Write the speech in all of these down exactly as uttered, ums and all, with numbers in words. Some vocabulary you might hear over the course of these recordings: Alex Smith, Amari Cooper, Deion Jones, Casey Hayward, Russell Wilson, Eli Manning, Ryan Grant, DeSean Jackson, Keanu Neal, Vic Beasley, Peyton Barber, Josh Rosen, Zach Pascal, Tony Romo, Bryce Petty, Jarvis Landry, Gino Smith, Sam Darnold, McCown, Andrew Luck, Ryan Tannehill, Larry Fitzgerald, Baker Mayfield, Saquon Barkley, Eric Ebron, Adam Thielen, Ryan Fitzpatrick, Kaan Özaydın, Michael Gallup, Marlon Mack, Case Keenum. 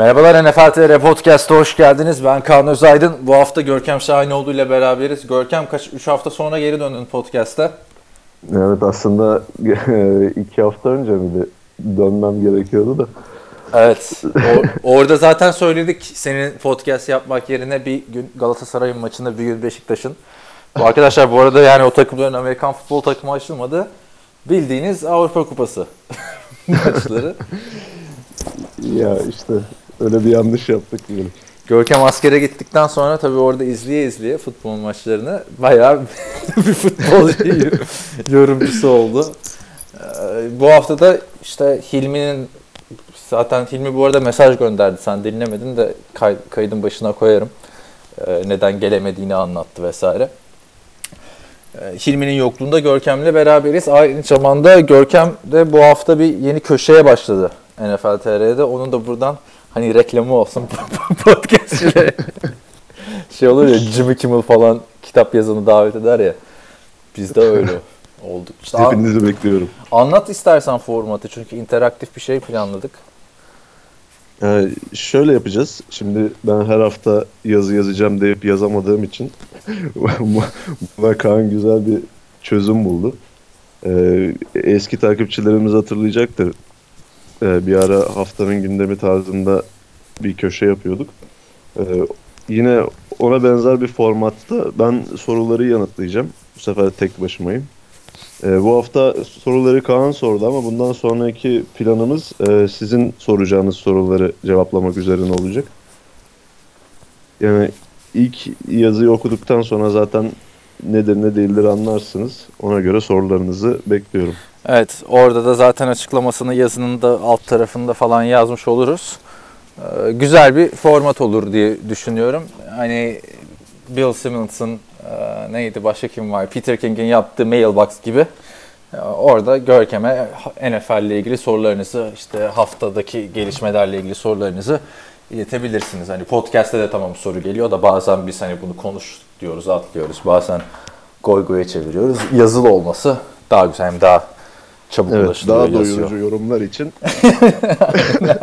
Merhabalar N F L T R Podcast'a hoş geldiniz. Ben Kaan Özaydın. Bu hafta Görkem Şahinoğlu ile beraberiz. Görkem kaç üç hafta sonra geri döndün podcast'a. Evet, aslında iki hafta önce miydi? Dönmem gerekiyordu da. Evet. Or- orada zaten söyledik, senin podcast yapmak yerine bir gün Galatasaray'ın maçında, bir gün Beşiktaş'ın. Bu arkadaşlar bu arada yani o takımların Amerikan futbol takımı açılmadı. Bildiğiniz Avrupa Kupası maçları. Ya işte öyle bir yanlış yaptık gibi. Görkem askere gittikten sonra tabii orada izleye izleye futbol maçlarını bayağı bir futbol yorumcusu oldu. Ee, bu hafta da işte Hilmi'nin, zaten Hilmi bu arada mesaj gönderdi, sen dinlemedin de kay, kaydın başına koyarım. Ee, neden gelemediğini anlattı vesaire. Ee, Hilmi'nin yokluğunda Görkem'le beraberiz. Aynı zamanda Görkem de bu hafta bir yeni köşeye başladı N F L T R'de. Onun da buradan hani reklamı olsun podcast ile şey olur ya, Jimmy Kimmel falan kitap yazanı davet eder ya. Biz de öyle olduk. İşte hepinizi an- bekliyorum. Anlat istersen formatı, çünkü interaktif bir şey planladık. Ee, şöyle yapacağız. Şimdi ben her hafta yazı yazacağım deyip yazamadığım için buna Kaan güzel bir çözüm buldu. Ee, eski takipçilerimiz hatırlayacaktır. Bir ara haftanın gündemi tarzında bir köşe yapıyorduk. Ee, yine ona benzer bir formatta ben soruları yanıtlayacağım. Bu sefer tek başımayım. Ee, bu hafta soruları Kaan sordu ama bundan sonraki planımız e, sizin soracağınız soruları cevaplamak üzerine olacak. Yani ilk yazıyı okuduktan sonra zaten nedir ne değildir anlarsınız. Ona göre sorularınızı bekliyorum. Evet, orada da zaten açıklamasını yazının da alt tarafında falan yazmış oluruz. Ee, güzel bir format olur diye düşünüyorum. Hani Bill Simmons'ın e, neydi, başka kim var? Peter King'in yaptığı mailbox gibi. E, orada Görkem'e N F L ile ilgili sorularınızı, işte haftadaki gelişmelerle ilgili sorularınızı iletebilirsiniz. Hani podcast'te de tamam soru geliyor da bazen biz hani bunu konuş diyoruz, atlıyoruz. Bazen goy goya çeviriyoruz. Yazılı olması daha güzel, hem daha çabuk evet, ulaşılıyor. Daha doyurucu yorumlar için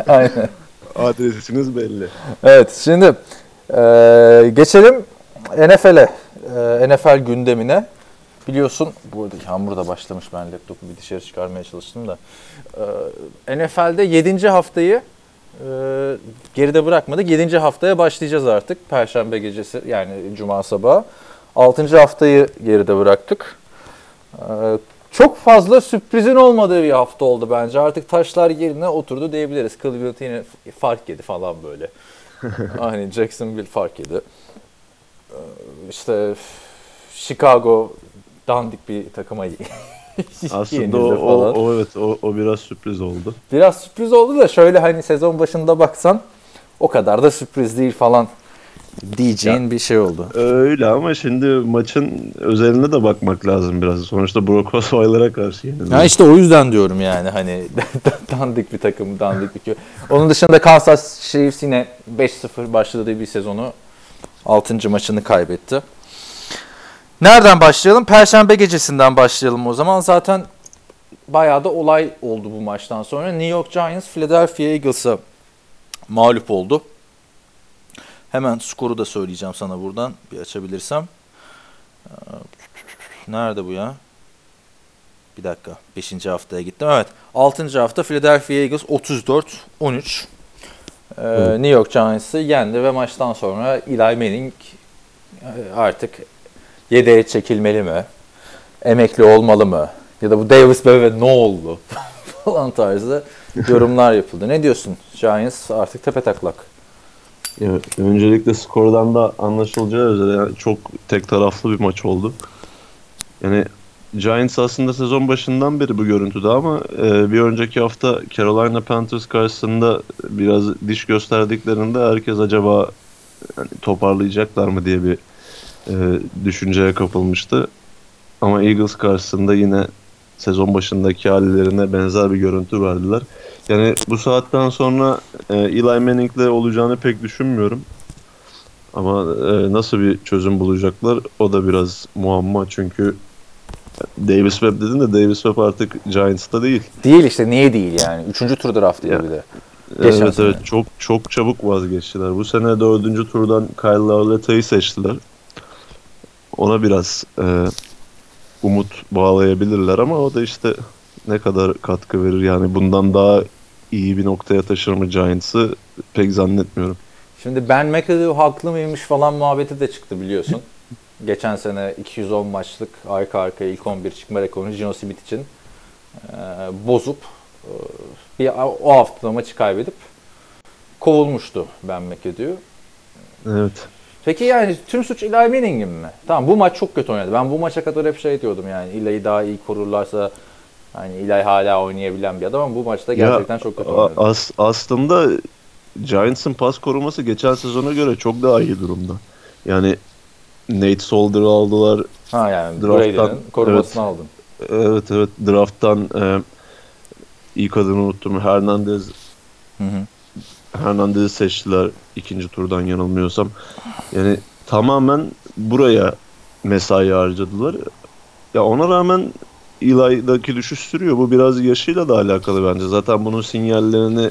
aynen. Adresiniz belli. Evet, şimdi e, geçelim N F L'e, e, N F L gündemine. Biliyorsun, bu arada yağmur da başlamış, ben laptopu bir dışarı çıkarmaya çalıştım da. E, N F L'de yedinci haftayı e, geride bırakmadık. yedinci haftaya başlayacağız artık. Perşembe gecesi, yani Cuma sabahı. altıncı haftayı geride bıraktık. E, Çok fazla sürprizin olmadığı bir hafta oldu bence. Artık taşlar yerine oturdu diyebiliriz. Cleveland yine fark yedi falan böyle. Hani Jacksonville fark yedi. İşte Chicago dandik bir takıma aslında o, falan. O, o evet o, o biraz sürpriz oldu. Biraz sürpriz oldu da şöyle hani sezon başında baksan o kadar da sürpriz değil falan diyeceğin ya, bir şey oldu. Öyle ama şimdi maçın özeline de bakmak lazım biraz. Sonuçta Brock Osweiler'a karşı yenildi. Ya işte o yüzden diyorum yani hani dandik bir takım, dandik bir köy. Onun dışında Kansas Chiefs yine beş sıfır başladığı bir sezonu altıncı maçını kaybetti. Nereden başlayalım? Perşembe gecesinden başlayalım o zaman. Zaten bayağı da olay oldu bu maçtan sonra. New York Giants Philadelphia Eagles'a mağlup oldu. Hemen skoru da söyleyeceğim sana buradan. Bir açabilirsem. Nerede bu ya? Bir dakika. beşinci haftaya gittim. Evet. altıncı hafta Philadelphia Eagles otuz dört on üç. Ee, New York Giants'ı yendi ve maçtan sonra Eli Manning artık yedeğe çekilmeli mi? Emekli olmalı mı? Ya da bu Davis Bebe ne oldu? falan tarzı yorumlar yapıldı. Ne diyorsun? Giants artık tepetaklak. Evet, öncelikle skordan da anlaşılacağı üzere yani çok tek taraflı bir maç oldu. Yani Giants aslında sezon başından beri bu görüntüde ama e, bir önceki hafta Carolina Panthers karşısında biraz diş gösterdiklerinde herkes acaba yani toparlayacaklar mı diye bir e, düşünceye kapılmıştı. Ama Eagles karşısında yine sezon başındaki hallerine benzer bir görüntü verdiler. Yani bu saatten sonra e, Eli Manning'le olacağını pek düşünmüyorum. Ama e, nasıl bir çözüm bulacaklar o da biraz muamma, çünkü Davis Webb dedin de Davis Webb artık Giants'ta değil. Değil işte, niye değil yani? Üçüncü tur draftıydı ya, bir de. Geçen evet sene. Evet çok çok çabuk vazgeçtiler. Bu sene dördüncü turdan Kyle Lauleta'yı seçtiler. Ona biraz e, umut bağlayabilirler ama o da işte ne kadar katkı verir yani bundan daha iyi bir noktaya taşır mı Giants'ı pek zannetmiyorum. Şimdi Ben McAdoo haklı mıymış falan muhabbeti de çıktı biliyorsun. Geçen sene iki yüz on maçlık arka arkaya ilk on bir çıkma rekoru Gino Smith için e, bozup e, bir o hafta maçı kaybedip kovulmuştu Ben McAdoo. Evet. Peki yani tüm suç Eli Manning'in mi? Tamam bu maç çok kötü oynadı. Ben bu maça kadar hep şey diyordum yani Eli'yi daha iyi korurlarsa hani Eli hala oynayabilen bir adam ama bu maçta gerçekten ya, çok kötü oynadı. As, aslında Giants'ın pas koruması geçen sezona göre çok daha iyi durumda. Yani Nate Solder'ı aldılar. Ha yani Brady'nin korumasını evet, aldın. Evet evet draft'tan e, ilk adını unuttum Hernandez. Hı hı. Hernandez'i seçtiler ikinci turdan yanılmıyorsam. Yani tamamen buraya mesai harcadılar. Ya ona rağmen Eli'daki düşüş sürüyor. Bu biraz yaşıyla da alakalı bence. Zaten bunun sinyallerini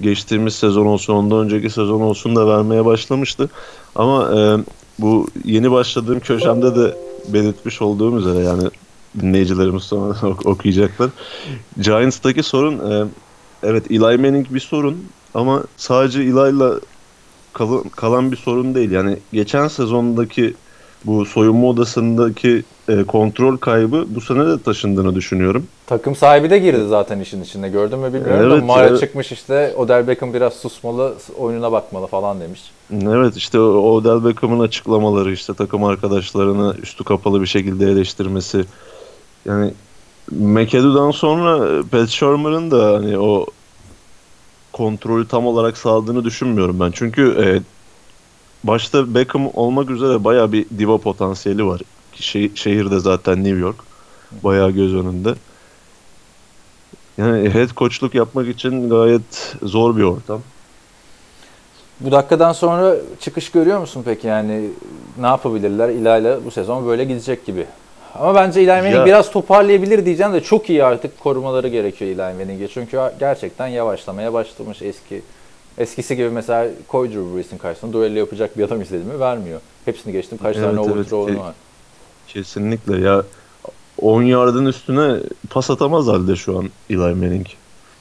geçtiğimiz sezon olsun, ondan önceki sezon olsun da vermeye başlamıştı. Ama e, bu yeni başladığım köşemde de belirtmiş olduğum üzere yani dinleyicilerimiz sonra okuyacaklar. Giants'taki sorun e, evet Eli Manning bir sorun. Ama sadece Eli'la kalan, kalan bir sorun değil. Yani geçen sezondaki bu soyunma odasındaki e, kontrol kaybı bu sene de taşındığını düşünüyorum. Takım sahibi de girdi zaten işin içinde. Gördün mü bilmiyorum evet, da Mara evet. çıkmış işte Odell Beckham biraz susmalı, oyununa bakmalı falan demiş. Evet işte Odell Beckham'ın açıklamaları işte takım arkadaşlarını üstü kapalı bir şekilde eleştirmesi. Yani McAdoo'dan sonra Pat Shurmur'ın da hani o kontrolü tam olarak sağladığını düşünmüyorum ben. Çünkü e, başta Beckham olmak üzere bayağı bir diva potansiyeli var. Şe- şehirde zaten New York. Bayağı göz önünde. Yani head coachluk yapmak için gayet zor bir ortam. Bu dakikadan sonra çıkış görüyor musun peki? Yani ne yapabilirler? İlayla bu sezon böyle gidecek gibi. Ama bence Eli Manning biraz toparlayabilir diyeceğim de çok iyi artık korumaları gerekiyor Eli Manning'e. Çünkü gerçekten yavaşlamaya başlamış eski. Eskisi gibi mesela koy Drew Brees'in karşısına duello yapacak bir adam izlediğimi vermiyor. Hepsini geçtim. Kaç evet, tane evet, overthrow'un var. Kesinlikle ya on yardın üstüne pas atamaz halde şu an Eli Manning.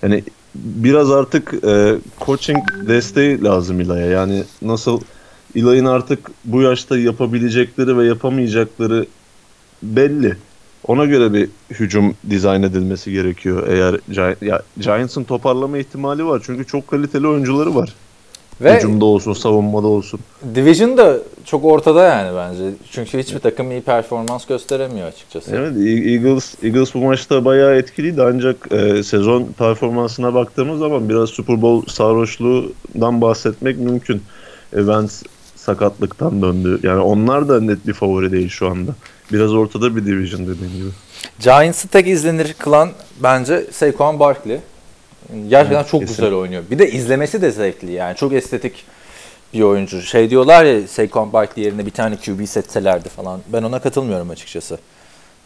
Yani biraz artık e, coaching desteği lazım Eli'ye. Yani nasıl Eli'nin artık bu yaşta yapabilecekleri ve yapamayacakları belli. Ona göre bir hücum dizayn edilmesi gerekiyor. Eğer Gi- Giants'ın toparlama ihtimali var. Çünkü çok kaliteli oyuncuları var. Ve hücumda olsun, savunmada olsun. Division da çok ortada yani bence. Çünkü hiçbir takım iyi performans gösteremiyor açıkçası. Evet, Eagles Eagles bu maçta bayağı etkiliydi ancak e, sezon performansına baktığımız zaman biraz Super Bowl sarhoşluğundan bahsetmek mümkün. Evans sakatlıktan döndü. Yani onlar da net bir favori değil şu anda. Biraz ortada bir division dediğim gibi. Giants'ı tek izlenir kılan bence Saquon Barkley. Gerçekten evet, çok kesinlikle güzel oynuyor. Bir de izlemesi de zevkli yani. Çok estetik bir oyuncu. Şey diyorlar ya Saquon Barkley yerine bir tane Q B setselerdi falan. Ben ona katılmıyorum açıkçası.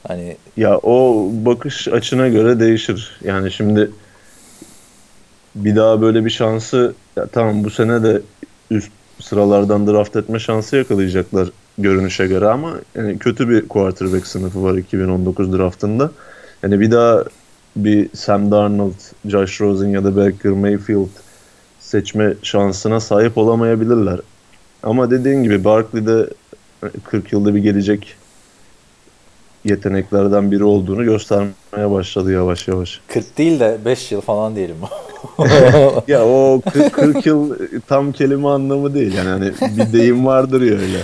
Hani ya o bakış açına göre değişir. Yani şimdi bir daha böyle bir şansı ya tamam bu sene de üst sıralardan draft etme şansı yakalayacaklar görünüşe göre ama yani kötü bir quarterback sınıfı var iki bin on dokuz draftında. Yani bir daha bir Sam Darnold, Josh Rosen ya da Baker Mayfield seçme şansına sahip olamayabilirler. Ama dediğin gibi Barkley'de kırk yılda bir gelecek yeteneklerden biri olduğunu göstermeye başladı yavaş yavaş. kırk değil de beş yıl falan diyelim. Ya o kırk yıl tam kelime anlamı değil yani hani bir deyim vardır ya öyle.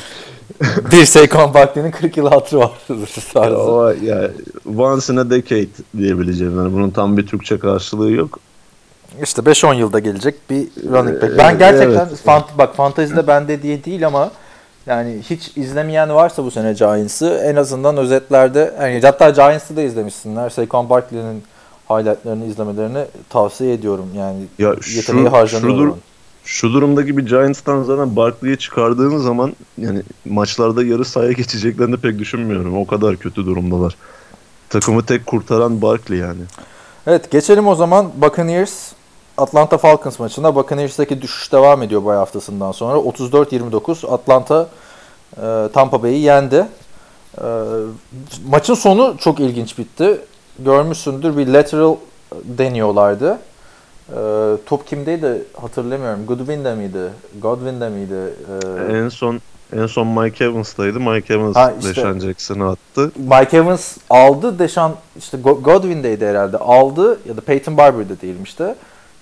Bir Saquon Barkley'nin kırk yıl hatırı vardır tarzı. O ya once in a decade diyebileceğim yani bunun tam bir Türkçe karşılığı yok. İşte beş on yılda gelecek bir running back. Ben gerçekten evet. fant- bak fantezide bende diye değil ama yani hiç izlemeyen varsa bu sene Giants'ı en azından özetlerde yani hatta Giants'ı da izlemişsinler. Saquon Barkley'nin highlight'larını izlemelerini tavsiye ediyorum. Yani ya yeteneği harcanıyor. Şu, dur- şu durumdaki bir Giants'tan zaten Barkley'e çıkardığın zaman yani maçlarda yarı sahaya geçeceklerini pek düşünmüyorum. O kadar kötü durumdalar. Takımı tek kurtaran Barkley yani. Evet geçelim o zaman Buccaneers Atlanta Falcons maçında Buccaneers'taki düşüş devam ediyor bay haftasından sonra. otuz dört yirmi dokuz Atlanta e, Tampa Bay'i yendi. E, maçın sonu çok ilginç bitti. Görmüşsündür, bir lateral deniyorlardı. E, top kimdeydi hatırlamıyorum. Godwin'de miydi? Godwin'de miydi? E, en son en son Mike Evans'taydı. Mike Evans ha, işte, DeSean Jackson'ı attı. Mike Evans aldı. DeSean işte Godwin'deydi herhalde. Aldı ya da Peyton Barber'de değilmişti.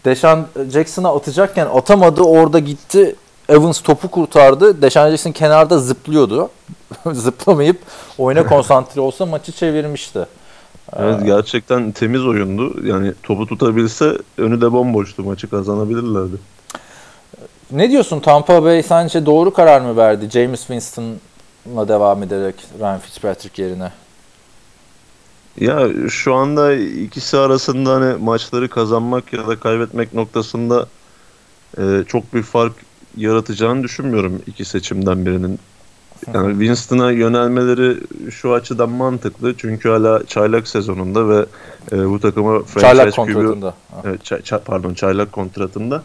DeSean Jackson'a atacakken atamadı, orada gitti. Evans topu kurtardı. DeSean Jackson kenarda zıplıyordu. Zıplamayıp oyuna konsantre olsa maçı çevirmişti. Evet, gerçekten temiz oyundu. Yani topu tutabilse önü de bomboştu. Maçı kazanabilirlerdi. Ne diyorsun? Tampa Bay sence doğru karar mı verdi? James Winston'la devam ederek Ryan Fitzpatrick yerine. Ya şu anda ikisi arasında hani maçları kazanmak ya da kaybetmek noktasında e, çok bir fark yaratacağını düşünmüyorum iki seçimden birinin. Yani Winston'a yönelmeleri şu açıdan mantıklı. Çünkü hala çaylak sezonunda ve e, bu takıma franchise Q B evet, çay, çay, pardon çaylak kontratında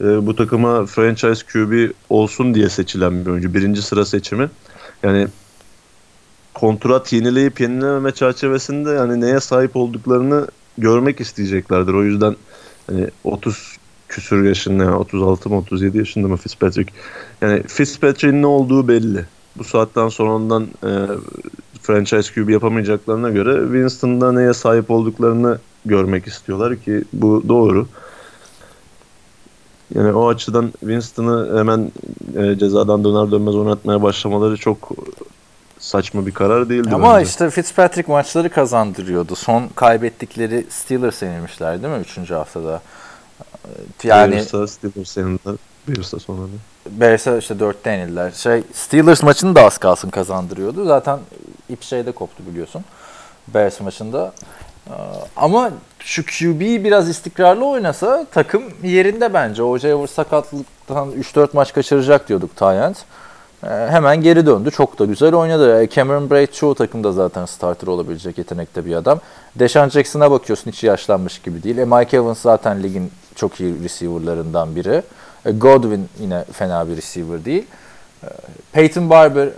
e, bu takıma franchise Q B olsun diye seçilen bir oyuncu. Birinci sıra seçimi. Yani kontrat yenileyip yenilememe çerçevesinde yani neye sahip olduklarını görmek isteyeceklerdir. O yüzden hani otuz küsür yaşında, yani otuz altı mı otuz yedi yaşında mı Fitzpatrick? Yani Fitzpatrick'in ne olduğu belli. Bu saatten sonra ondan e, franchise Q B yapamayacaklarına göre Winston'da neye sahip olduklarını görmek istiyorlar ki bu doğru. Yani o açıdan Winston'ı hemen e, cezadan döner dönmez oynatmaya başlamaları çok saçma bir karar değildi. Ama bence işte Fitzpatrick maçları kazandırıyordu. Son kaybettikleri Steelers'e yenilmişler değil mi üçüncü haftada? Yani Bears'a, Steelers'e yenildiler. Bears'a sonra da. Bears'a işte dörtte yenildiler. Şey, Steelers maçını da az kalsın kazandırıyordu. Zaten ip şeyde koptu biliyorsun. Bears maçında. Ama şu Q B'yi biraz istikrarlı oynasa takım yerinde bence. O J. Howard sakatlıktan üç dört maç kaçıracak diyorduk Tyent. Hemen geri döndü. Çok da güzel oynadı. Cameron Braid çoğu takımda zaten starter olabilecek yetenekte bir adam. DeSean Jackson'a bakıyorsun hiç yaşlanmış gibi değil. E Mike Evans zaten ligin çok iyi receiver'larından biri. E Godwin yine fena bir receiver değil. E Peyton Barber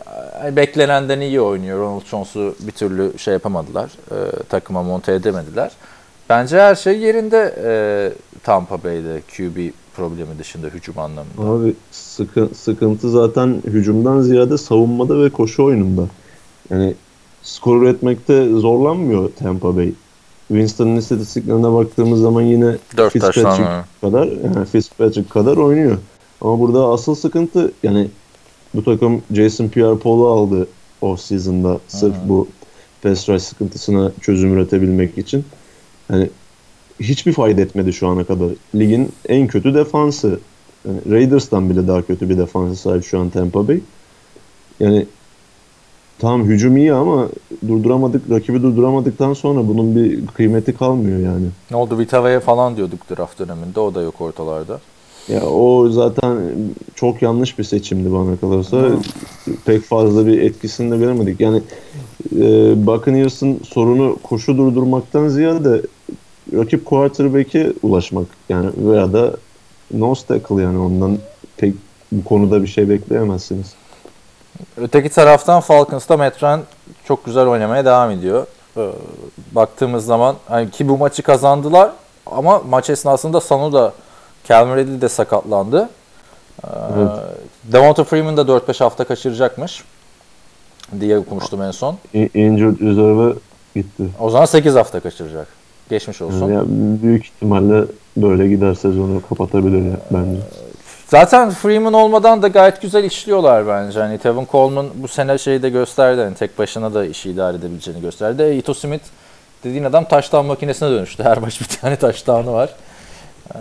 beklenenden iyi oynuyor. Ronald Jones'u bir türlü şey yapamadılar. E, takıma monte edemediler. Bence her şey yerinde e, Tampa Bay'de Q B problemi dışında hücum anlamında. Abi sıkı, sıkıntı zaten hücumdan ziyade savunmada ve koşu oyununda. Yani skor üretmekte zorlanmıyor Tampa Bay. Winston'ın istatistiklerine baktığımız zaman yine Fitzpatrick kadar, yani Fitzpatrick kadar oynuyor. Ama burada asıl sıkıntı yani bu takım Jason Pierre-Paul'u aldı off-season'da sırf Aha. bu pass rush sıkıntısına çözüm üretebilmek için. Yani hiçbir fayda etmedi şu ana kadar. Ligin en kötü defansı. Yani Raiders'tan bile daha kötü bir defansa sahip şu an Tampa Bay. Yani tam hücum iyi ama durduramadık, rakibi durduramadıktan sonra bunun bir kıymeti kalmıyor yani. Ne oldu? Vitava'ya falan diyorduk draft döneminde. O da yok ortalarda. Ya o zaten çok yanlış bir seçimdi bana kalırsa. Hmm. Pek fazla bir etkisini de göremedik. Yani e, Buccaneers'ın sorunu koşu durdurmaktan ziyade rakip quarterback'e ulaşmak yani veya da nose tackle, yani ondan pek bu konuda bir şey bekleyemezsiniz. Öteki taraftan Falcons'ta Matt Ryan çok güzel oynamaya devam ediyor. Baktığımız zaman yani ki bu maçı kazandılar ama maç esnasında Sanu da Calvin Ridley de sakatlandı. Evet. Devonta Freeman da dört beş hafta kaçıracakmış diye okumuştum en son. Injured reserve'e gitti. O zaman sekiz hafta kaçıracak. Geçmiş olsun. Yani büyük ihtimalle böyle gider sezonu kapatabilir bence. Zaten Freeman olmadan da gayet güzel işliyorlar bence. Yani Tevin Coleman bu sene şeyi de gösterdi. Yani tek başına da işi idare edebileceğini gösterdi. E, Ito Smith dediğin adam taştan makinesine dönüştü. Her baş bir tane taştanı var. E,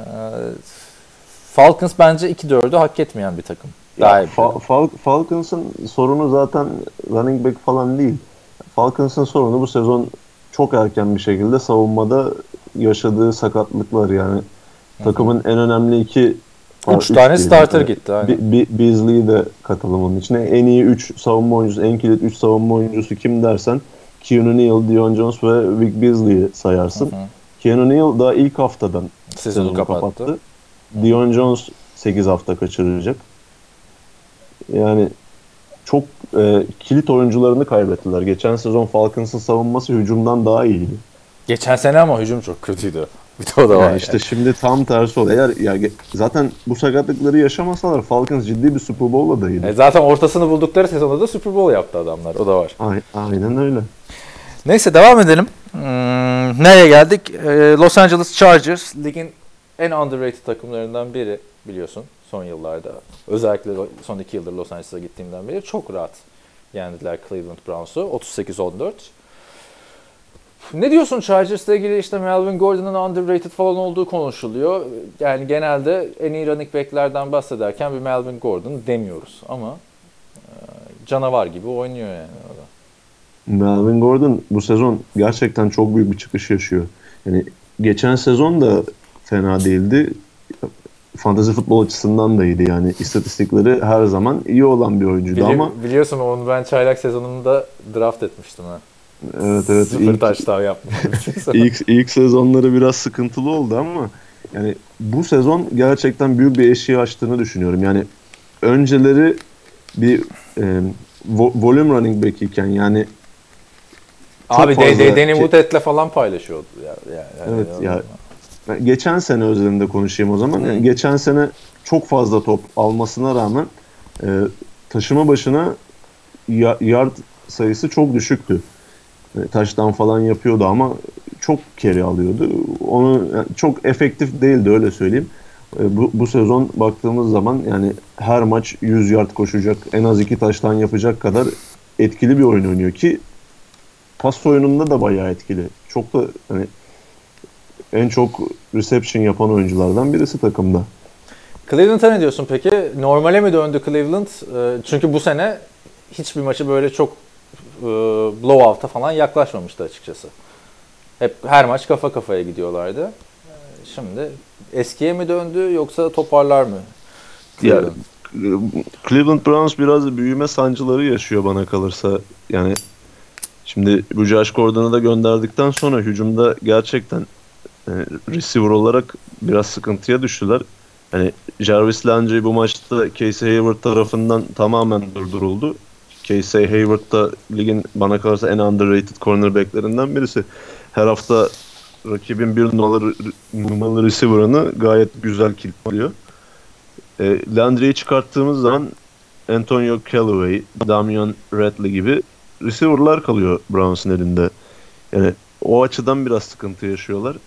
Falcons bence iki dördü hak etmeyen bir takım. Ya, Fal- Fal- Falcons'ın sorunu zaten running back falan değil. Falcons'ın sorunu bu sezon çok erken bir şekilde savunmada yaşadığı sakatlıklar yani. Hı-hı. Takımın en önemli iki... Üç tane starter yani gitti. Beasley'i de katalım onun içine. En iyi üç savunma oyuncusu, en kilit üç savunma oyuncusu kim dersen Keanu Neal, Deion Jones ve Vic Beasley'i sayarsın. Hı-hı. Keanu Neal daha ilk haftadan Sezonu, Sezonu kapattı. kapattı. Deion Jones sekiz hafta kaçıracak. Yani çok e, kilit oyuncularını kaybettiler. Geçen sezon Falcons'ın savunması hücumdan daha iyiydi. Geçen sene ama hücum çok kötüydü. Bir de o da var. Yani yani. İşte şimdi tam tersi oldu. Eğer ya, zaten bu sakatlıkları yaşamasalar Falcons ciddi bir Super Bowl'la da iyiydi. E zaten ortasını buldukları sezonda da Super Bowl yaptı adamlar. O da var. Aynen öyle. Neyse devam edelim. Hmm, nereye geldik? Ee, Los Angeles Chargers ligin en underrated takımlarından biri biliyorsun son yıllarda. Özellikle son iki yıldır Los Angeles'a gittiğimden beri çok rahat yendiler Cleveland Browns'u otuz sekiz on dört. Ne diyorsun Chargers'la ilgili? İşte Melvin Gordon'ın underrated falan olduğu konuşuluyor. Yani genelde en iyi running back'lerden bahsederken bir Melvin Gordon demiyoruz ama canavar gibi oynuyor yani orada. Melvin Gordon bu sezon gerçekten çok büyük bir çıkış yaşıyor. Yani geçen sezon da fena değildi. Fantezi futbol açısından da iyiydi yani. İstatistikleri her zaman iyi olan bir oyuncuydu Bili- ama... Biliyorsun onu ben çaylak sezonumda draft etmiştim ha. Evet evet. Sıfır ilk, touchdown yapmadım. ilk, ilk sezonları biraz sıkıntılı oldu ama yani bu sezon gerçekten büyük bir eşiği açtığını düşünüyorum. Yani önceleri bir e, volume running back iken yani çok abi fazla... Danny Woodhead'le falan paylaşıyordu. Yani, yani, evet yani, ya. Yani. Geçen sene özelinde konuşayım o zaman. Yani geçen sene çok fazla top almasına rağmen e, taşıma başına ya, yard sayısı çok düşüktü. E, taştan falan yapıyordu ama çok carry alıyordu. Onu yani çok efektif değildi öyle söyleyeyim. E, bu, bu sezon baktığımız zaman yani her maç yüz yard koşacak, en az iki taştan yapacak kadar etkili bir oyun oynuyor ki pas oyununda da bayağı etkili. Çok da hani en çok reception yapan oyunculardan birisi takımda. Cleveland'a ne diyorsun peki? Normale mi döndü Cleveland? Çünkü bu sene hiçbir maçı böyle çok blowout'a falan yaklaşmamıştı açıkçası. Hep her maç kafa kafaya gidiyorlardı. Şimdi eskiye mi döndü yoksa toparlar mı Cleveland? Yani, Cleveland Browns biraz büyüme sancıları yaşıyor bana kalırsa. Yani şimdi bu Josh Gordon'u da gönderdikten sonra hücumda gerçekten e, receiver olarak biraz sıkıntıya düştüler. Hani Jarvis Landry bu maçta Casey Hayward tarafından tamamen durduruldu. Casey Hayward da ligin bana kalırsa en underrated cornerback'lerinden birisi. Her hafta rakibin bir numaralı, numaralı receiver'ını gayet güzel kilitleniyor. E, Landry'yi çıkarttığımız zaman Antonio Callaway, Damian Ratley gibi receiver'lar kalıyor Browns'un elinde. Yani o açıdan biraz sıkıntı yaşıyorlar.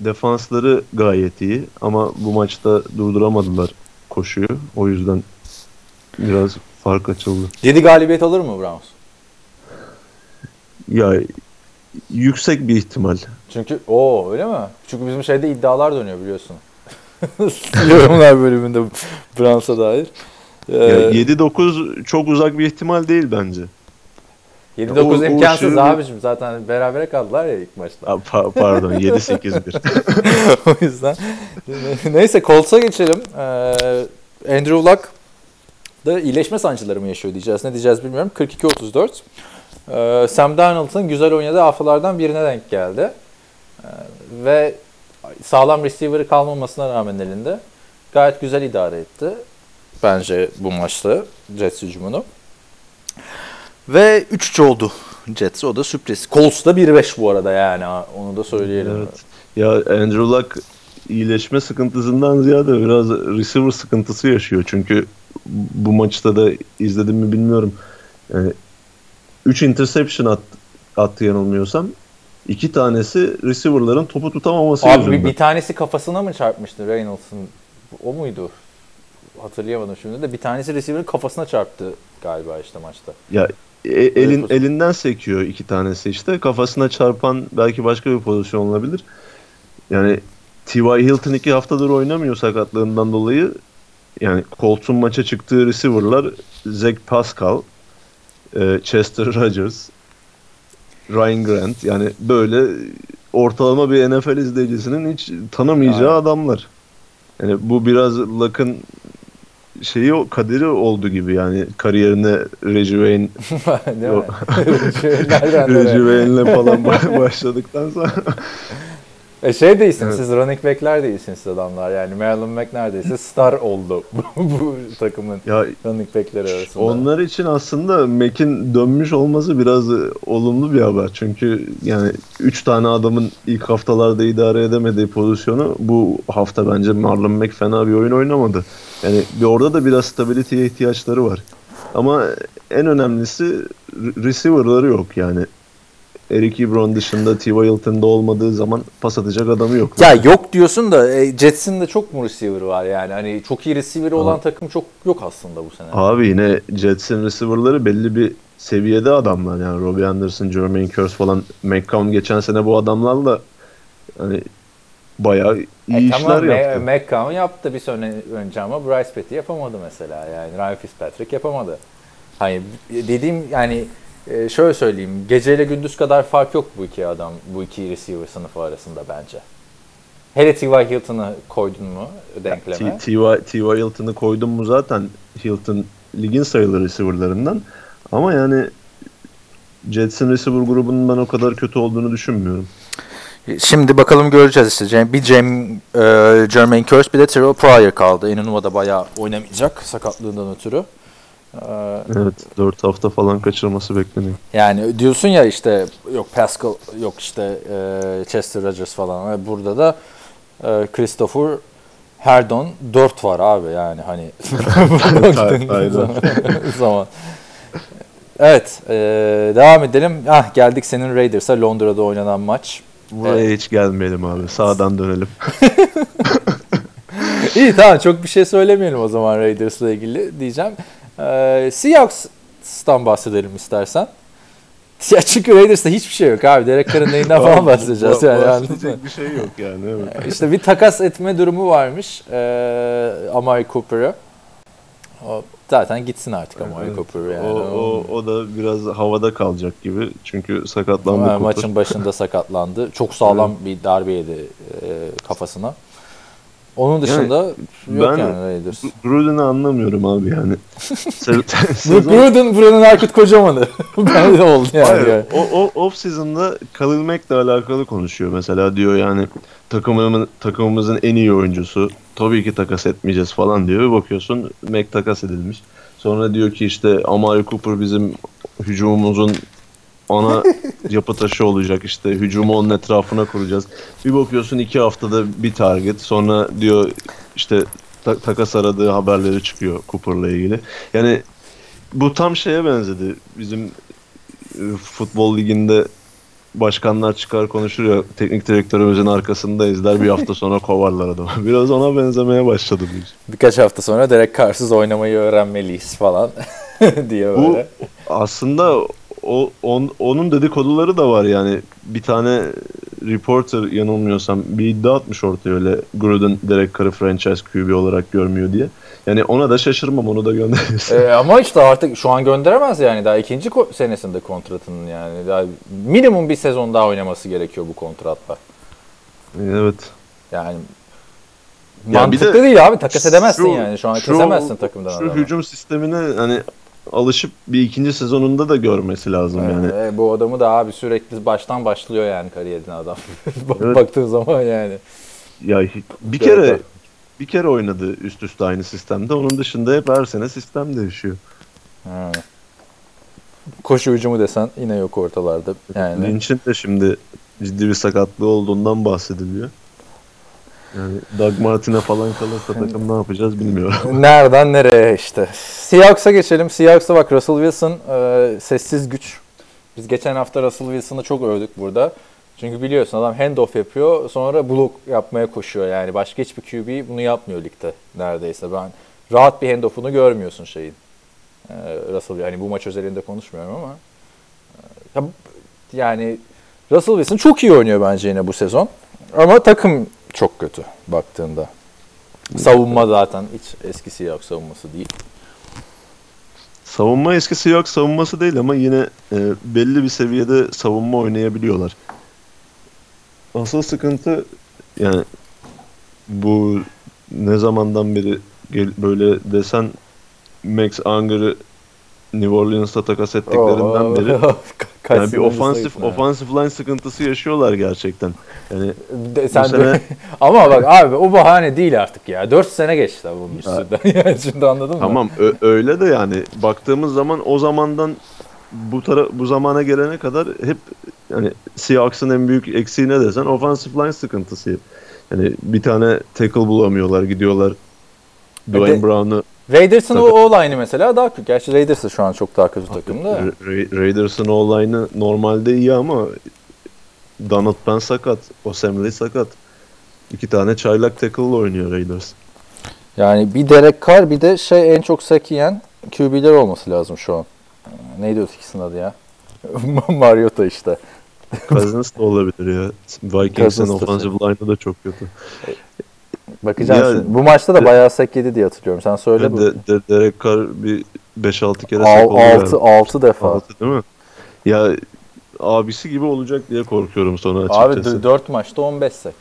Defansları gayet iyi ama bu maçta durduramadılar koşuyu. O yüzden biraz fark açıldı. yedi galibiyet alır mı Browns? Ya yüksek bir ihtimal. Çünkü o öyle mi? Çünkü bizim şeyde iddialar dönüyor biliyorsun. Yorumlar bölümünde Browns'a dair. Ee... yedi dokuz çok uzak bir ihtimal değil bence. yedi dokuz imkansız şey... abicim zaten berabere kaldılar ya ilk maçta. Aa, pa- pardon yedi sekiz bir. O yüzden neyse Colts'a geçelim. Ee, Andrew Luck da iyileşme sancıları mı yaşıyor diyeceğiz ne diyeceğiz bilmiyorum. kırk iki otuz dört. Ee, Sam Darnold'un güzel oynadığı haftalardan birine denk geldi. Ee, ve sağlam receiver'ı kalmamasına rağmen elinde gayet güzel idare etti. Bence bu maçta Jets hücumunu. Ve üç üç oldu Jets. O da sürpriz. Colts da bir beş bu arada yani. Onu da söyleyelim. Evet. Ya Andrew Luck iyileşme sıkıntısından ziyade biraz receiver sıkıntısı yaşıyor. Çünkü bu maçta da izledim mi bilmiyorum. Yani üç interception at, attı yanılmıyorsam. iki tanesi receiver'ların topu tutamaması abi yüzünden. Abi bir tanesi kafasına mı çarpmıştı Reynolds'ın? O muydu? Hatırlayamadım şimdi de. Bir tanesi receiver'ın kafasına çarptı galiba işte maçta. Ya E, elin, elinden sekiyor iki tanesi işte. Kafasına çarpan belki başka bir pozisyon olabilir. Yani T Y Hilton iki haftadır oynamıyor sakatlığından dolayı. Yani Colts'un maça çıktığı receiver'lar Zach Pascal, e, Chester Rogers, Ryan Grant. Yani böyle ortalama bir N F L izleyicisinin hiç tanımayacağı yani adamlar. Yani bu biraz Luck'ın şeyi o kaderi oldu gibi yani kariyerine Reggie Wayne Reggie Wayne'le falan başladıktan sonra E şey de isimsiz, evet. Running back'ler de isimsiz adamlar. Yani Marlon Mack neredeyse star oldu bu takımın ya, running back'leri arasında. Onlar için aslında Mack'in dönmüş olması biraz olumlu bir haber. Çünkü yani üç tane adamın ilk haftalarda idare edemediği pozisyonu bu hafta bence Marlon Mack fena bir oyun oynamadı. Yani bir orada da biraz stability'ye ihtiyaçları var. Ama en önemlisi receiver'ları yok yani. Eric Ebron dışında T Y Hilton'da olmadığı zaman pas atacak adamı yok. Ya yok diyorsun da Jets'in de çok mu receiver var yani? Hani çok iyi receiver olan takım çok yok aslında bu sene. Abi yine Jets'in receiver'ları belli bir seviyede adamlar yani. Robbie Anderson, Jermaine Kearse falan, McCown geçen sene bu adamlarla hani bayağı iyi e, işler tamam, yaptı. McCown yaptı bir sene önce ama Bryce Petty yapamadı mesela yani. Ryan Fitzpatrick yapamadı. Hani dediğim yani Ee, şöyle söyleyeyim, geceyle gündüz kadar fark yok bu iki adam, bu iki receiver sınıfı arasında bence. Hele T Y Hilton'u koydun mu denkleme? T Y Hilton'u koydun mu zaten Hilton ligin sayılı receiver'larından. Ama yani Jets'in receiver grubunun ben o kadar kötü olduğunu düşünmüyorum. Şimdi bakalım göreceğiz işte. Bir Cem, e, Jermaine Kearse bir de Terrell Pryor kaldı. Inanuva'da bayağı oynamayacak sakatlığından ötürü. Evet, dört hafta falan kaçırması bekleniyor. Yani diyorsun ya işte yok Pascal, yok işte e, Chester Rogers falan. Burada da e, Christopher Herdon dört var abi yani hani. zaman. Evet, e, devam edelim. Ah geldik senin Raiders'a, Londra'da oynanan maç. Buraya evet. Hiç gelmeyelim abi. Sağdan dönelim. İyi tamam, çok bir şey söylemeyelim o zaman Raiders'la ilgili diyeceğim. Ee, Seahawks'tan bahsedelim istersen. Ya çünkü Raiders'ta hiçbir şey yok abi. Derek Carr'ın neyinden falan bahsedeceğiz. Yani, bahsedecek bir şey yok yani. Evet. İşte bir takas etme durumu varmış. Ee, Amari Cooper'ı. Zaten gitsin artık Amari evet. Cooper. Yani. O, o, o da biraz havada kalacak gibi. Çünkü sakatlandı yani, Cooper. Maçın başında sakatlandı. Çok sağlam evet. bir darbe yedi e, kafasına. Onun dışında yani, yok ben yani Raiders. Gruden'ı anlamıyorum abi yani. Sezon... Gruden buranın Erkut Kocaman'ı. Ben de oldu yani. Hayır, yani. O, o off season'da Khalil Mack'le alakalı konuşuyor mesela, diyor yani takımımız, takımımızın en iyi oyuncusu. Tabii ki takas etmeyeceğiz falan diyor. Bir bakıyorsun Mack takas edilmiş. Sonra diyor ki işte Amari Cooper bizim hücumumuzun ana yapı taşı olacak, işte hücumu onun etrafına kuracağız. Bir bakıyorsun iki haftada bir target, sonra diyor işte ta- takas aradığı haberleri çıkıyor Cooper'la ilgili. Yani bu tam şeye benzedi. Bizim futbol liginde başkanlar çıkar konuşur ya, teknik direktörümüzün arkasındayız der, bir hafta sonra kovarlar adamı. Biraz ona benzemeye başladı bu iş. Birkaç hafta sonra Derek Carr'sız oynamayı öğrenmeliyiz falan diye böyle. Bu aslında O, on, onun dedikoduları da var yani. Bir tane reporter yanılmıyorsam bir iddia atmış ortaya, öyle Gruden Derek Carr'ı franchise Q B olarak görmüyor diye. Yani ona da şaşırmam, onu da gönderirsin. E, ama işte artık şu an gönderemez yani, daha ikinci ko- senesinde kontratının yani. Daha minimum bir sezon daha oynaması gerekiyor bu kontratla. Evet. Yani... Mantıklı yani de değil abi, takas edemezsin şu, yani şu an şu, kesemezsin takımdan şu adamı. Şu hücum sistemine hani... alışıp bir ikinci sezonunda da görmesi lazım yani. yani. Bu adamı da abi sürekli baştan başlıyor yani kariyerine adam. Evet. Baktığın zaman yani. Ya bir kere bir kere oynadı üst üste aynı sistemde. Onun dışında hep her sene sistem değişiyor. Ha. Koşu hücumu desen yine yok ortalarda. Yani Lynch'in de şimdi ciddi bir sakatlığı olduğundan bahsediliyor. Yani Doug Martin'e falan kalırsa takım ne yapacağız bilmiyorum. Nereden nereye işte. Seahawks'a geçelim. Seahawks'a bak, Russell Wilson e, sessiz güç. Biz geçen hafta Russell Wilson'ı çok övdük burada. Çünkü biliyorsun adam handoff yapıyor, sonra blok yapmaya koşuyor yani. Başka hiçbir Q B bunu yapmıyor ligde neredeyse. Ben rahat bir handoff'unu görmüyorsun şeyin. E, Russell yani bu maç özelinde konuşmuyorum ama. E, yani Russell Wilson çok iyi oynuyor bence yine bu sezon. Ama takım çok kötü baktığında. Savunma zaten hiç eskisi yok, savunması değil. Savunma eskisi yok, savunması değil ama yine e, belli bir seviyede savunma oynayabiliyorlar. Asıl sıkıntı yani bu ne zamandan beri gel, böyle desen Max Unger'ı New Orleans'ta takas ettiklerinden oh, beri Yani bir ofansif ofansif line sıkıntısı yaşıyorlar gerçekten. Yani de, sen sene... de... Ama bak abi o bahane değil artık ya. dört sene geçti abi bunun üstünden. Yani şimdi anladın mı? Tamam ö- öyle de yani baktığımız zaman o zamandan bu tara- bu zamana gelene kadar hep yani Seahawks'ın en büyük eksiği ne desen ofansif line sıkıntısı. Yani bir tane tackle bulamıyorlar, gidiyorlar Dwayne Brown'u. Raiders'ın o O-line'ı mesela daha kötü. Gerçi Raiders şu an çok daha kötü takımda. Ra- Ra- Raiders'ın O-line'ı normalde iyi ama Donald Penn sakat, Osemley sakat. İki tane çaylak tackle'la oynuyor Raiders. Yani bir Derek Carr bir de şey en çok sakiyen Q B'ler olması lazım şu an. Neydi ötekisinin adı ya? Mariota işte. Kazınız da olabilir ya. Vikings'in offensive line'ı da çok kötü. Bakacaksın. Ya, bu maçta da de, bayağı sek yedi diye hatırlıyorum. Sen söyle. De, de, de, Derek Carr bir beş altı kere sek oldu. altı altı defa. altı değil mi? Ya abisi gibi olacak diye korkuyorum sonra açıkçası. Abi dört maçta on beş sek.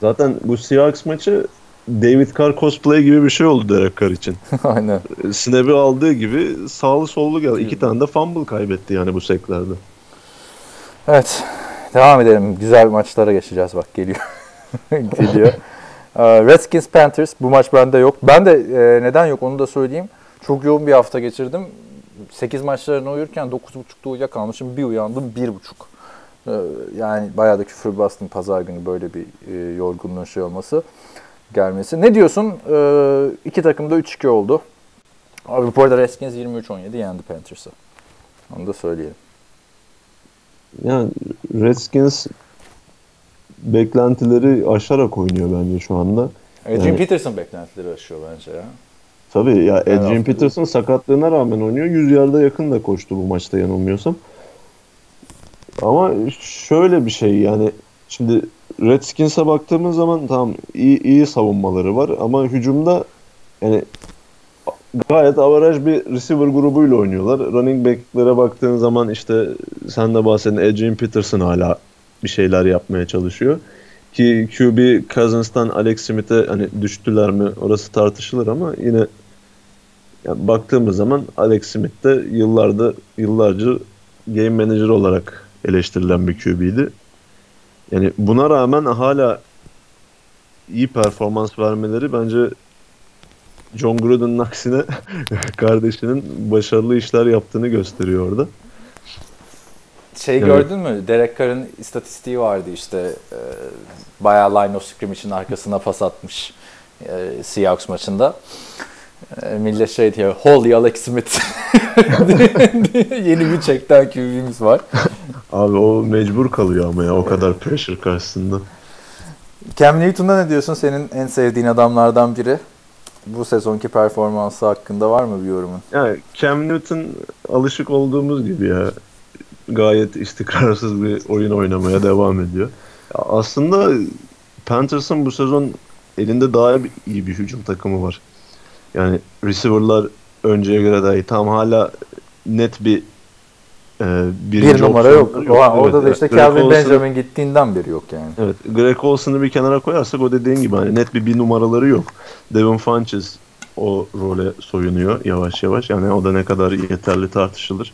Zaten bu Seahawks maçı David Carr cosplay gibi bir şey oldu Derek Carr için. Aynen. Snap'i aldığı gibi sağlı sollu geldi. İki tane de fumble kaybetti yani bu seklerde. Evet. Devam edelim. Güzel maçlara geçeceğiz bak geliyor. geliyor. Redskins Panthers bu maç bende yok. Ben de e, neden yok onu da söyleyeyim. Çok yoğun bir hafta geçirdim. sekiz maçlarına uyurken dokuz buçukta uyuyakalmışım. Bir uyandım bir buçuk. E, yani bayağı da küfür bastım pazar günü böyle bir e, yorgunluğun şey olması gelmesi. Ne diyorsun? E, iki takım da üç iki oldu. Abi bu arada Redskins yirmi üç on yedi yendi Panthers'ı. Onu da söyleyelim. Yani Redskins beklentileri aşarak oynuyor bence şu anda. Adrian yani, Peterson beklentileri aşıyor bence ya. Tabii ya Adrian yani Peterson sakatlığına rağmen oynuyor. yüz yarda yakın da koştu bu maçta yanılmıyorsam. Ama şöyle bir şey yani şimdi Redskins'e baktığımız zaman tamam iyi, iyi savunmaları var ama hücumda yani gayet average bir receiver grubuyla oynuyorlar. Running back'lere baktığın zaman işte sen de bahsettin Adrian Peterson hala bir şeyler yapmaya çalışıyor. Ki Q B Cousins'tan Alex Smith'e hani düştüler mi orası tartışılır ama yine yani baktığımız zaman Alex Smith de yıllarda yıllarca game manager olarak eleştirilen bir Q B'ydi. Yani buna rağmen hala iyi performans vermeleri bence Jon Gruden'ın aksine kardeşinin başarılı işler yaptığını gösteriyor orada. Şey evet. Gördün mü? Derek Carr'ın istatistiği vardı işte. E, bayağı line of scrimmage için arkasına pas atmış e, Seahawks maçında. E, millet şey diyor, holy Alex Smith. Yeni bir çekten Q B'miz var. Abi o mecbur kalıyor ama ya o kadar pressure karşısında. Cam Newton'da ne diyorsun? Senin en sevdiğin adamlardan biri. Bu sezonki performansı hakkında var mı bir yorumun? Yani Cam Newton alışık olduğumuz gibi ya. Gayet istikrarsız bir oyun oynamaya devam ediyor. Ya aslında Panthers'ın bu sezon elinde daha bir, iyi bir hücum takımı var. Yani receiver'lar önceye göre daha iyi. Tam hala net bir e, bir numara yok. yok. Oha, evet. Orada da işte Greg Calvin Olsen'ı, Benjamin gittiğinden beri yok yani. Evet, Greg Olsen'ı bir kenara koyarsak o dediğin gibi hani net bir bir numaraları yok. Devin Funches o role soyunuyor yavaş yavaş. Yani o da ne kadar yeterli tartışılır.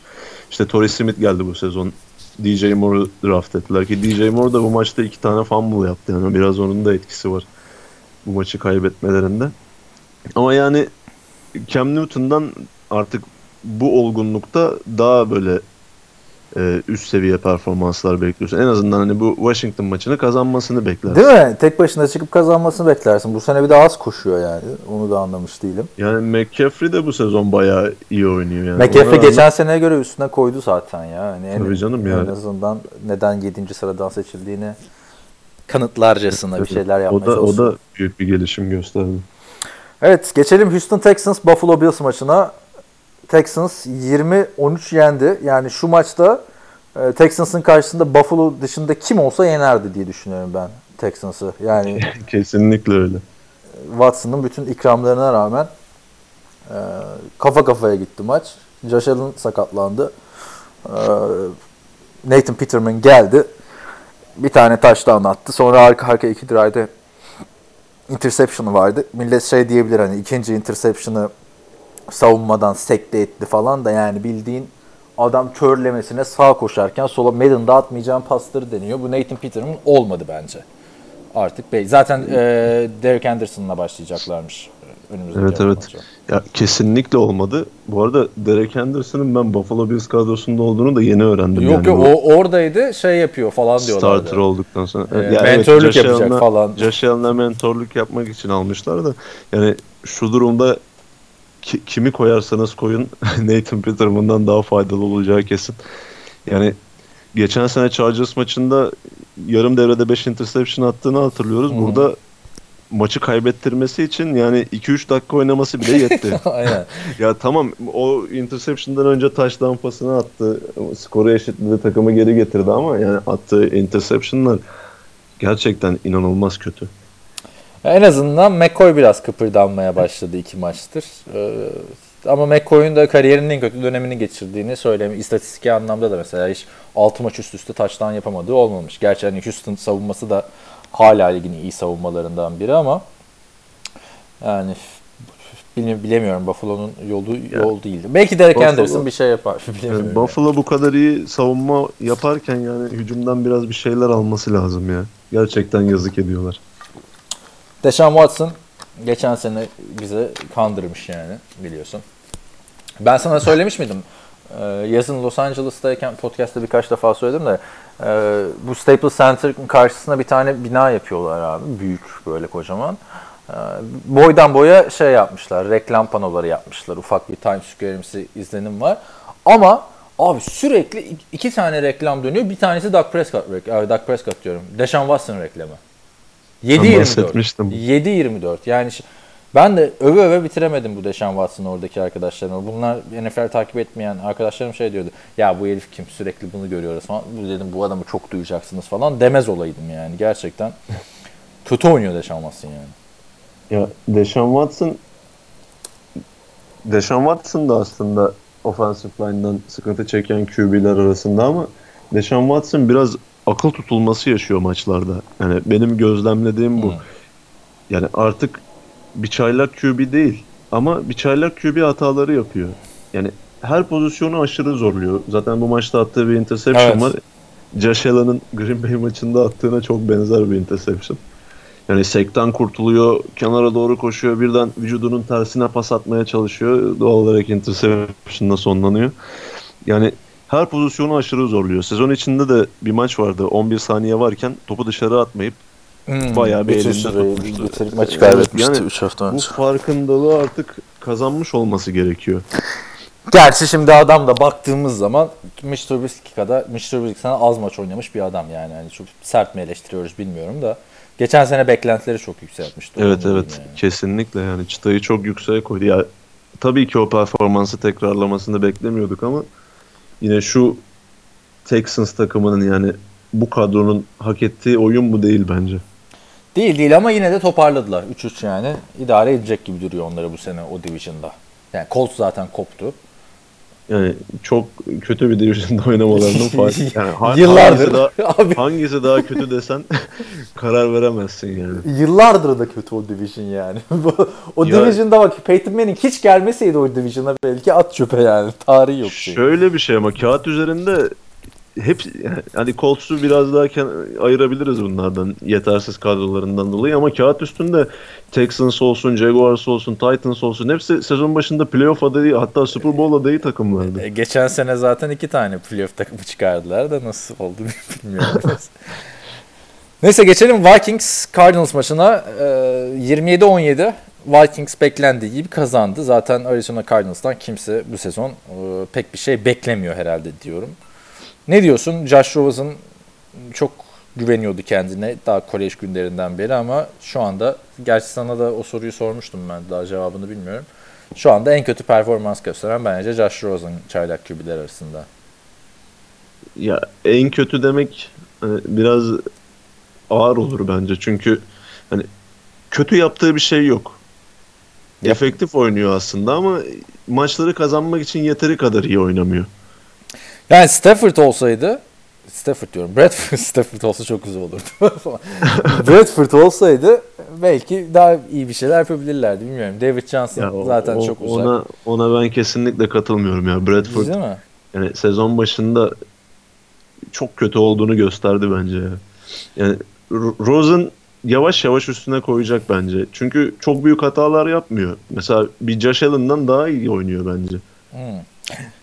İşte Torrey Smith geldi bu sezon. D J Moore'u draft ettiler ki D J Moore da bu maçta iki tane fumble yaptı. Yani biraz onun da etkisi var bu maçı kaybetmelerinde. Ama yani Cam Newton'dan artık bu olgunlukta daha böyle e, üst seviye performanslar bekliyorsun. En azından hani bu Washington maçını kazanmasını beklersin. Değil mi? Tek başına çıkıp kazanmasını beklersin. Bu sene bir de az koşuyor yani. Onu da anlamış değilim. Yani McCaffrey de bu sezon bayağı iyi oynuyor yani. McCaffrey geçen anla... seneye göre üstüne koydu zaten ya. Yani en, Tabii canım yani. En azından neden yedinci sıradan seçildiğini kanıtlarcasına bir şeyler yapmaya çalıştı. O da, o da büyük bir gelişim gösterdi. Evet, geçelim Houston Texans Buffalo Bills maçına. Texans yirmi on üç yendi. Yani şu maçta e, Texans'ın karşısında Buffalo dışında kim olsa yenerdi diye düşünüyorum ben Texans'ı. Yani kesinlikle öyle. Watson'ın bütün ikramlarına rağmen e, kafa kafaya gitti maç. Josh Allen sakatlandı. E, Nathan Peterman geldi. Bir tane touchdown attı. Sonra arka arka iki drive'de interception'ı vardı. Millet şey diyebilir hani ikinci interception'ı savunmadan sekte etti falan da yani bildiğin Adam körlemesine sağ koşarken sola Madden'da atmayacağım pasları deniyor. Bu Nathan Peterman olmadı bence. Artık be- zaten e, Derek Anderson'la başlayacaklarmış. Önümüzdeki evet evet. Ya, kesinlikle olmadı. Bu arada Derek Anderson'ın ben Buffalo Bills kadrosunda olduğunu da yeni öğrendim. Yok yani yok o oradaydı şey yapıyor falan diyorlardı. Starter olduktan sonra. Ee, yani mentörlük evet, yapacak Allen'la, falan. Josh Allen'la mentörlük yapmak için almışlar da. Yani şu durumda ki, kimi koyarsanız koyun Nathan Peterman'dan daha faydalı olacağı kesin. Yani geçen sene Chargers maçında yarım devrede beş interception attığını hatırlıyoruz. Hmm. Burada maçı kaybettirmesi için yani iki üç dakika oynaması bile yetti. Aynen. Ya tamam o interception'dan önce touchdown pasını attı. Skoru eşitledi, takımı geri getirdi ama yani attığı interception'lar gerçekten inanılmaz kötü. En azından McCoy biraz kıpırdanmaya başladı iki maçtır. Ee, ama McCoy'un da kariyerinin en kötü dönemini geçirdiğini söyleyeyim. İstatistik anlamda da mesela hiç altı maç üst üste touchdown yapamadığı olmamış. Gerçi hani Houston savunması da hala ligin iyi savunmalarından biri ama yani bilemiyorum Buffalo'nun yolu yol değil. Belki Derek Buffalo, Anderson bir şey yapar. Bilemiyorum. Buffalo yani bu kadar iyi savunma yaparken yani hücumdan biraz bir şeyler alması lazım ya. Gerçekten yazık ediyorlar. DeSean Watson geçen sene bizi kandırmış yani biliyorsun. Ben sana söylemiş miydim? Yazın Los Angeles'tayken podcast'ta birkaç defa söyledim de bu Staples Center'ın karşısına bir tane bina yapıyorlar abi. Büyük böyle kocaman. Boydan boya şey yapmışlar. Reklam panoları yapmışlar. Ufak bir Times Square'imsi izlenim var. Ama abi sürekli iki tane reklam dönüyor. Bir tanesi Doug Prescott, Doug Prescott diyorum. DeSean Watson reklamı. yedi yirmi dört. yedi yirmi dört. Yani ben de öve öve bitiremedim bu DeSean Watson'ı oradaki arkadaşlarım. Bunlar N F L takip etmeyen arkadaşlarım şey diyordu. Ya bu herif kim? Sürekli bunu görüyoruz falan. Dedim bu adamı çok duyacaksınız falan demez olaydım yani. Gerçekten kötü oynuyor DeSean Watson yani. Ya DeSean Watson DeSean Watson da aslında offensive line'dan sıkıntı çeken Q B'ler arasında ama DeSean Watson biraz akıl tutulması yaşıyor maçlarda. Yani benim gözlemlediğim bu. Hmm. Yani artık bir çaylak Q B değil ama bir çaylak Q B hataları yapıyor. Yani her pozisyonu aşırı zorluyor. Zaten bu maçta attığı bir interception evet var. Josh Allen'ın Green Bay maçında attığına çok benzer bir interception. Yani sekten kurtuluyor, kenara doğru koşuyor, birden vücudunun tersine pas atmaya çalışıyor. Doğal olarak interception'la sonlanıyor. Yani her pozisyonu aşırı zorluyor. Sezon içinde de bir maç vardı. on bir saniye varken topu dışarı atmayıp Hmm, bayağı bir elinde tutmuştu. Maçı kaybetmişti üç yani hafta önce. Bu farkındalığı artık kazanmış olması gerekiyor. Gerçi şimdi adam da baktığımız zaman Mitch Trubisky kadar Mitch Trubisky sana az maç oynamış bir adam yani. Yani çok sert mi eleştiriyoruz bilmiyorum da. Geçen sene beklentileri çok yükseltmişti. Evet evet yani. Kesinlikle yani çıtayı çok yükseğe koydu. Ya, tabii ki o performansı tekrarlamasını beklemiyorduk ama yine şu Texans takımının yani bu kadronun hak ettiği oyun bu değil bence. Değil değil ama yine de toparladılar. üç üç yani idare edecek gibi duruyor onları bu sene o division'da. Yani Colts zaten koptu. Yani çok kötü bir division'da oynamalarının farkı. Yani yıllardır. Hangisi daha, hangisi daha kötü desen karar veremezsin yani. Yıllardır da kötü o division yani. O ya, division'da bak Peyton Manning hiç gelmeseydi o division'a belki at çöpe yani. Tarihi yok. Şöyle bir şey ama kağıt üzerinde hep hani Colts'u biraz daha ayırabiliriz bunlardan yetersiz kadrolarından dolayı ama kağıt üstünde Texans olsun, Jaguars olsun, Titans olsun hepsi sezon başında playoff adayı hatta Super Bowl adayı takımlardı. Geçen sene zaten iki tane playoff takımı çıkardılar da nasıl oldu bilmiyorum. Neyse geçelim Vikings Cardinals maçına. yirmi yedi on yedi Vikings beklendiği gibi kazandı. Zaten Arizona Cardinals'tan kimse bu sezon pek bir şey beklemiyor herhalde diyorum. Ne diyorsun? Josh Rosen çok güveniyordu kendine daha kolej günlerinden beri ama şu anda gerçi sana da o soruyu sormuştum ben daha cevabını bilmiyorum. Şu anda en kötü performans gösteren bence Josh Rosen çaylak kübiler arasında. Ya en kötü demek hani biraz ağır olur bence çünkü hani kötü yaptığı bir şey yok. Yap. Efektif oynuyor aslında ama maçları kazanmak için yeteri kadar iyi oynamıyor. Yani Stafford olsaydı, Stafford diyorum, Bradford, Stafford olsa çok güzel olurdu falan. Bradford olsaydı belki daha iyi bir şeyler yapabilirlerdi, bilmiyorum. David Johnson ya zaten o, çok uzak. Ona, ona ben kesinlikle katılmıyorum ya. Bradford yani sezon başında çok kötü olduğunu gösterdi bence. Yani Rosen yavaş yavaş üstüne koyacak bence. Çünkü çok büyük hatalar yapmıyor. Mesela bir Josh Allen'dan daha iyi oynuyor bence. Hmm.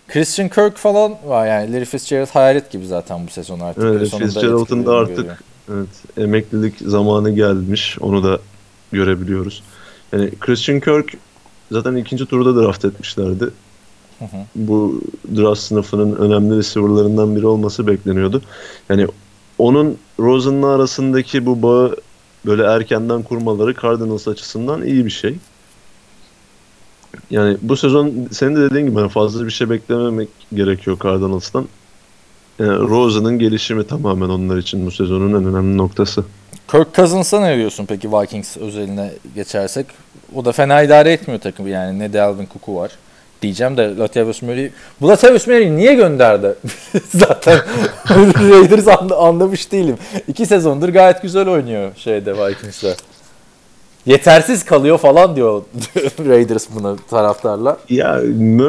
Christian Kirk falan var yani. Larry Fitzgerald hayalet gibi zaten bu sezon artık. Evet, Fitzgerald'ın da artık evet, emeklilik zamanı gelmiş. Onu da görebiliyoruz. Yani Christian Kirk zaten ikinci turda draft etmişlerdi. Hı hı. Bu draft sınıfının önemli receiver'larından biri olması bekleniyordu. Yani onun Rosen'la arasındaki bu bağı böyle erkenden kurmaları Cardinals açısından iyi bir şey. Yani bu sezon senin de dediğin gibi yani fazla bir şey beklememek gerekiyor Cardinals'tan. Yani Rosen'ın gelişimi tamamen onlar için bu sezonun en önemli noktası. Kirk Cousins'a ne diyorsun peki Vikings özeline geçersek? O da fena idare etmiyor takım yani, ne Dalvin Cook'u var diyeceğim de Latavius Murray. Bu Latavius Murray'i niye gönderdi? Zaten Raiders anlamış değilim. İki sezondur gayet güzel oynuyor şeyde Vikings'de. Yetersiz kalıyor falan diyor Raiders buna, taraftarlar. Ya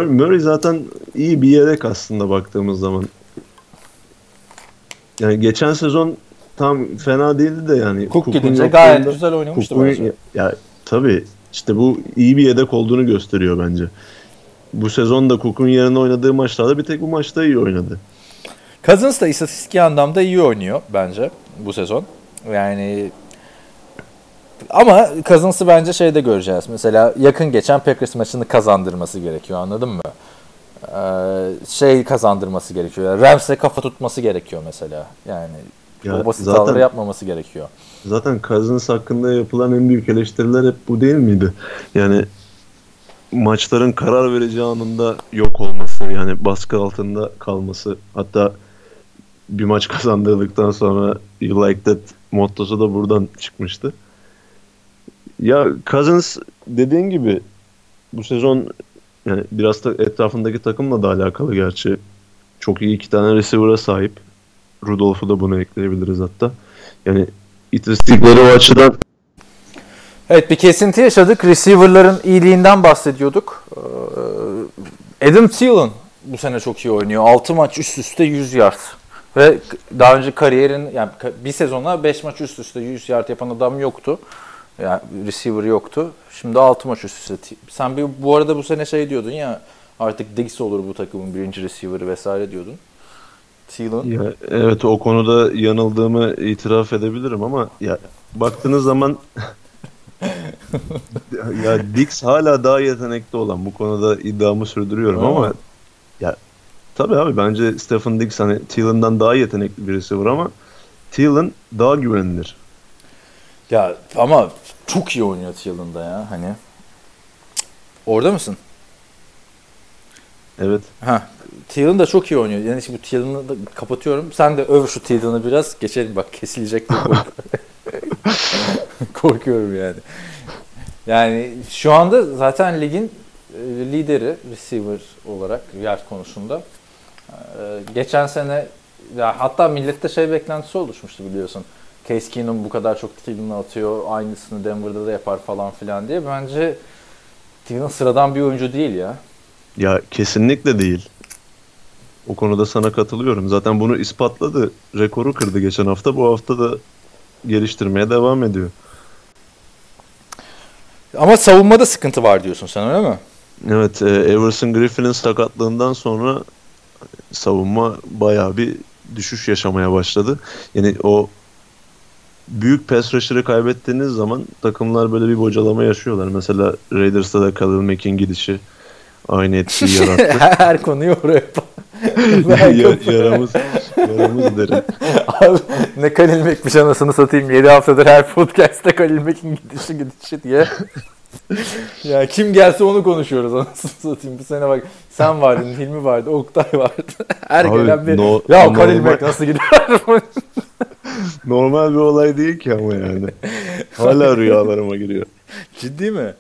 Murray zaten iyi bir yedek aslında baktığımız zaman. Yani geçen sezon tam fena değildi de yani. Cook gidince gayet güzel oynamıştı Cook'un, bence. Ya tabii işte bu iyi bir yedek olduğunu gösteriyor bence. Bu sezon da Cook'un yerine oynadığı maçlarda bir tek bu maçta iyi oynadı. Cousins da istatistik anlamda iyi oynuyor bence bu sezon. Yani ama Cousins'ı bence şeyde göreceğiz. Mesela yakın geçen Packers maçını kazandırması gerekiyor, anladın mı? Ee, şey kazandırması gerekiyor. Rams'e kafa tutması gerekiyor mesela. Yani ya o basit hataları yapmaması gerekiyor. Zaten Cousins hakkında yapılan en büyük eleştiriler hep bu değil miydi? Yani maçların karar verici anında yok olması, yani baskı altında kalması, hatta bir maç kazandırdıktan sonra "You like that" mottosu da buradan çıkmıştı. Ya Cousins dediğin gibi bu sezon yani biraz da etrafındaki takımla da alakalı gerçi. Çok iyi iki tane receiver'a sahip. Rudolph'u da buna ekleyebiliriz hatta. Yani istatistikleri o açıdan. Evet, bir kesinti yaşadık. Receiver'ların iyiliğinden bahsediyorduk. Adam Thielen bu sene çok iyi oynuyor. altı maç üst üste yüz yard. Ve daha önce kariyerin yani bir sezona beş maç üst üste yüz yard yapan adam yoktu. Yani receiver yoktu. Şimdi altı maç üst üste. Sen bir, bu arada bu sene şey diyordun ya, artık Diggs olur bu takımın birinci receiver'ı vesaire diyordun. Thielen. Ya, evet, o konuda yanıldığımı itiraf edebilirim ama ya baktığınız zaman ya Diggs hala daha yetenekli olan, bu konuda iddiamı sürdürüyorum ha. Ama ya tabii abi bence Stephen Diggs hani Thielen'dan daha yetenekli birisi var ama Thielen daha güvenilir. Ya ama çok iyi oynuyor Thielen'da ya hani. Orada mısın? Evet. Ha, Thielen de çok iyi oynuyor. Yani şimdi bu Thielen'ı da kapatıyorum. Sen de öv şu Thielen'ı biraz geçelim, bak kesilecek diye korkuyorum. korkuyorum yani. Yani şu anda zaten ligin lideri receiver olarak yard konusunda. Geçen sene ya hatta millette şey beklentisi oluşmuştu biliyorsun. Case Keenum bu kadar çok Thielen'ı atıyor, aynısını Denver'da da yapar falan filan diye. Bence Thielen sıradan bir oyuncu değil ya. Ya kesinlikle değil. O konuda sana katılıyorum. Zaten bunu ispatladı. Rekoru kırdı geçen hafta. Bu hafta da geliştirmeye devam ediyor. Ama savunmada sıkıntı var diyorsun sen, öyle mi? Evet. E, Everson Griffin'in sakatlığından sonra savunma bayağı bir düşüş yaşamaya başladı. Yani o büyük pass rusher'ı kaybettiğiniz zaman takımlar böyle bir bocalama yaşıyorlar. Mesela Raiders'ta da Khalil Mack'in gidişi aynı etkiyi yarattı. Her konuyu oraya y- yaramız, yaramız derim. Abi ne Khalil Mack'miş anasını satayım. yedi haftadır her podcast'ta Khalil Mack'in gidişi gidişi diye. Ya kim gelse onu konuşuyoruz anasını satayım. Bu sene bak sen vardın, Hilmi vardı, Oktay vardı. Her abi, gelen bir no, ya normal. Khalil Mack nasıl gider? Normal bir olay değil ki ama yani. Hala rüyalarıma giriyor. Ciddi mi?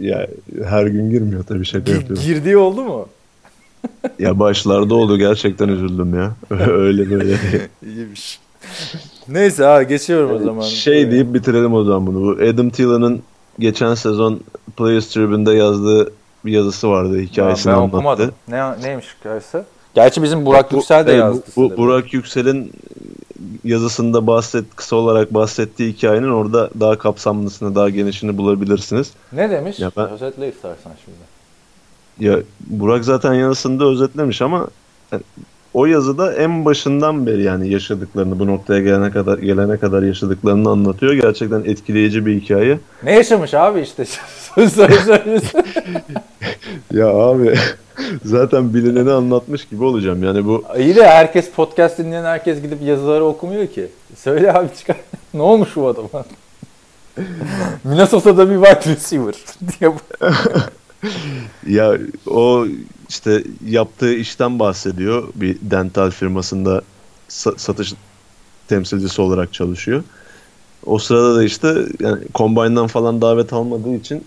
Ya her gün girmiyor tabii, şaka G- yapıyorum. Girdiği oldu mu? Ya başlarda oldu, gerçekten üzüldüm ya. Öyle böyle diye. İyiymiş. Neyse ha, geçiyorum yani o zaman. Şey deyip bitirelim o zaman bunu. Bu Adam Thielen'ın geçen sezon Players Tribune'da yazdığı yazısı vardı, hikayesini anlattı. Ben okumadım. Ne, neymiş hikayesi? Gerçi bizim Burak bu, Yüksel de e, yazdı. Bu, bu, Burak Yüksel'in yazısında bahset, kısa olarak bahsettiği hikayenin orada daha kapsamlısını, daha genişini bulabilirsiniz. Ne demiş? Ya ben, özetle istersen şimdi. Ya Burak zaten yazısında özetlemiş ama yani, o yazıda en başından beri yani yaşadıklarını, bu noktaya gelene kadar gelene kadar yaşadıklarını anlatıyor. Gerçekten etkileyici bir hikaye. Ne yaşamış abi işte? Ya abi zaten bilineni anlatmış gibi olacağım. Yani bu iyi de herkes podcast dinleyen herkes gidip yazıları okumuyor ki. Söyle abi çıkar. Ne olmuş bu adama? Minnesota'da bir wide receiver diye. Ya o işte yaptığı işten bahsediyor. Bir dental firmasında sa- satış temsilcisi olarak çalışıyor. O sırada da işte yani Combine'dan falan davet almadığı için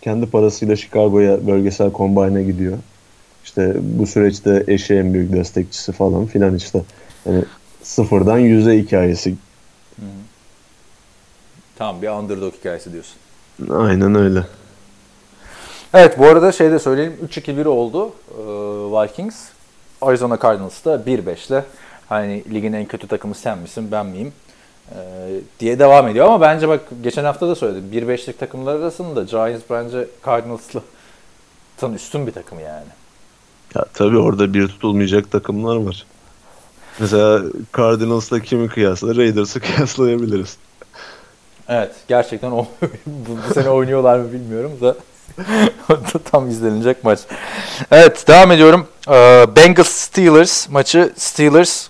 kendi parasıyla Chicago'ya bölgesel Combine'a gidiyor. İşte bu süreçte eşi en büyük destekçisi falan filan işte. Yani sıfırdan yüze hikayesi. Hmm. Tam bir underdog hikayesi diyorsun. Aynen öyle. Evet bu arada şey de söyleyeyim, üç iki bir oldu ee, Vikings. Arizona Cardinals da bir beşle hani ligin en kötü takımı sen misin ben miyim ee, diye devam ediyor. Ama bence bak geçen hafta da söyledim, bir beşlik takımlar arasında Giants bence Cardinals'la tam üstün bir takım yani. Ya tabii orada bir tutulmayacak takımlar var. Mesela Cardinals'la kimi kıyasla? Raiders'ı kıyaslayabiliriz. Evet gerçekten o, bu sene oynuyorlar mı bilmiyorum da. Tam izlenecek maç. Evet devam ediyorum. Bengals-Steelers maçı. Steelers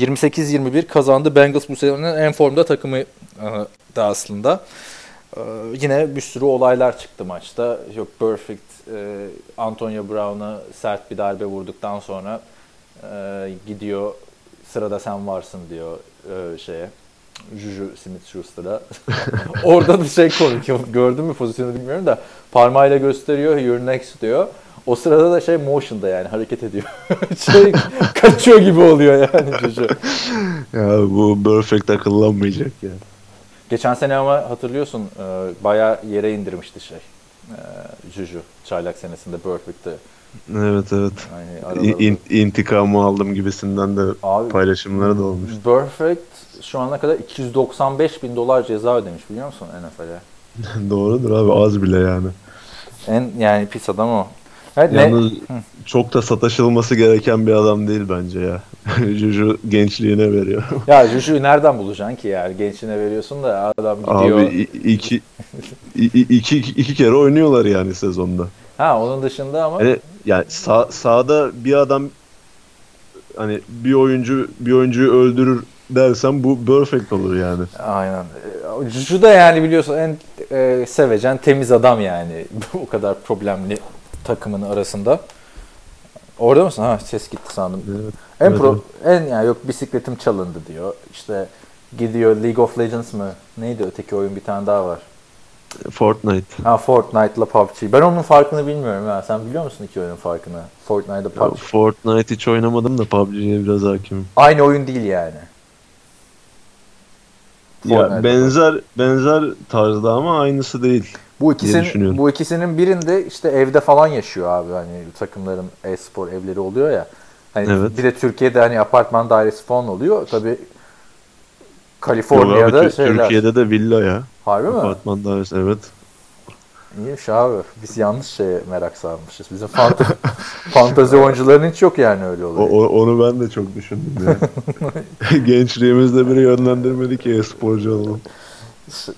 yirmi sekiz yirmi bir kazandı. Bengals bu senenin en formda takımı da aslında. Yine bir sürü olaylar çıktı maçta. Yok Perfect, Antonio Brown'a sert bir darbe vurduktan sonra gidiyor sırada sen varsın diyor şeye. Juju Smith-Schuster'a. Orada da şey komik. Gördün mü pozisyonu bilmiyorum da parmağıyla gösteriyor. You're next diyor. O sırada da şey motion'da yani hareket ediyor. şey kaçıyor gibi oluyor yani Juju. Ya bu perfect akıllanmayacak yani. Geçen sene ama hatırlıyorsun bayağı yere indirmişti şey. Juju çaylak senesinde perfect'te. Evet evet. Yani İn, intikamı aldım gibisinden de abi, paylaşımları da olmuş. Perfect şu ana kadar iki yüz doksan beş bin dolar ceza ödemiş biliyor musun N F L'e? Doğrudur abi az bile yani. En yani pis adam o. Evet, yalnız ne? Çok da sataşılması gereken bir adam değil bence ya. Juju gençliğine veriyor. Ya Juju'yu nereden bulacaksın ki yani? Gençliğine veriyorsun da adam gidiyor. Abi iki, iki, iki, iki kere oynuyorlar yani sezonda. Ha onun dışında ama. Yani, yani sağ, sağda bir adam hani bir oyuncu bir oyuncuyu öldürür dersen bu perfect olur yani. Aynen. Juju da yani biliyorsun en e, sevecen temiz adam yani. O kadar problemli takımın arasında. Orada mısın? Ha ses gitti sandım. Evet, en evet, pro evet. En yani yok bisikletim çalındı diyor. İşte gidiyor League of Legends mı? Neydi öteki oyun bir tane daha var. Fortnite. Ha Fortnite'la P U B G. Ben onun farkını bilmiyorum ya. Sen biliyor musun iki oyunun farkını? Fortnite'la P U B G. Fortnite hiç oynamadım da P U B G'ye biraz hakimim. Aynı oyun değil yani. Fortnite'da. Ya benzer benzer tarzda ama aynısı değil. Bu ikisinin bu ikisinin birinde işte evde falan yaşıyor abi hani takımların e-spor evleri oluyor ya. Hani evet. Bir de Türkiye'de hani apartman dairesi falan oluyor. Tabii Kaliforniya'da abi, t- şeyler. Türkiye'de de villa ya. Harbi mi? Apartman dairesi evet. İyiymiş abi. Biz yanlış şeye merak sarmışız. Bizim fant- fantezi oyuncuların hiç yok yani öyle oluyor. O, onu ben de çok düşündüm. Yani. Gençliğimizde biri yönlendirmedi ki e-sporcu olalım.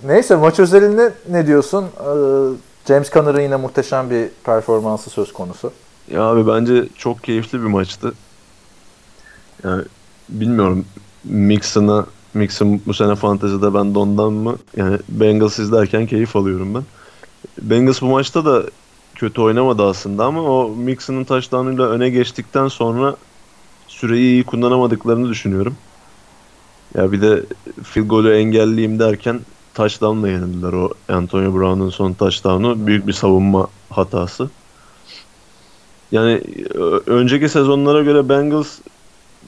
Neyse maç özelinde ne diyorsun? James Conner'ın yine muhteşem bir performansı söz konusu. Ya abi bence çok keyifli bir maçtı. Yani bilmiyorum Mixon'a Mixon bu sene fantezide ben de ondan mı? Yani Bengals izlerken keyif alıyorum ben. Bengals bu maçta da kötü oynamadı aslında ama o Mixon'un touchdown'uyla öne geçtikten sonra süreyi iyi kullanamadıklarını düşünüyorum. Ya bir de field golü engelleyeyim derken touchdown'la yenildiler. O Antonio Brown'un son touchdown'u büyük bir savunma hatası. Yani önceki sezonlara göre Bengals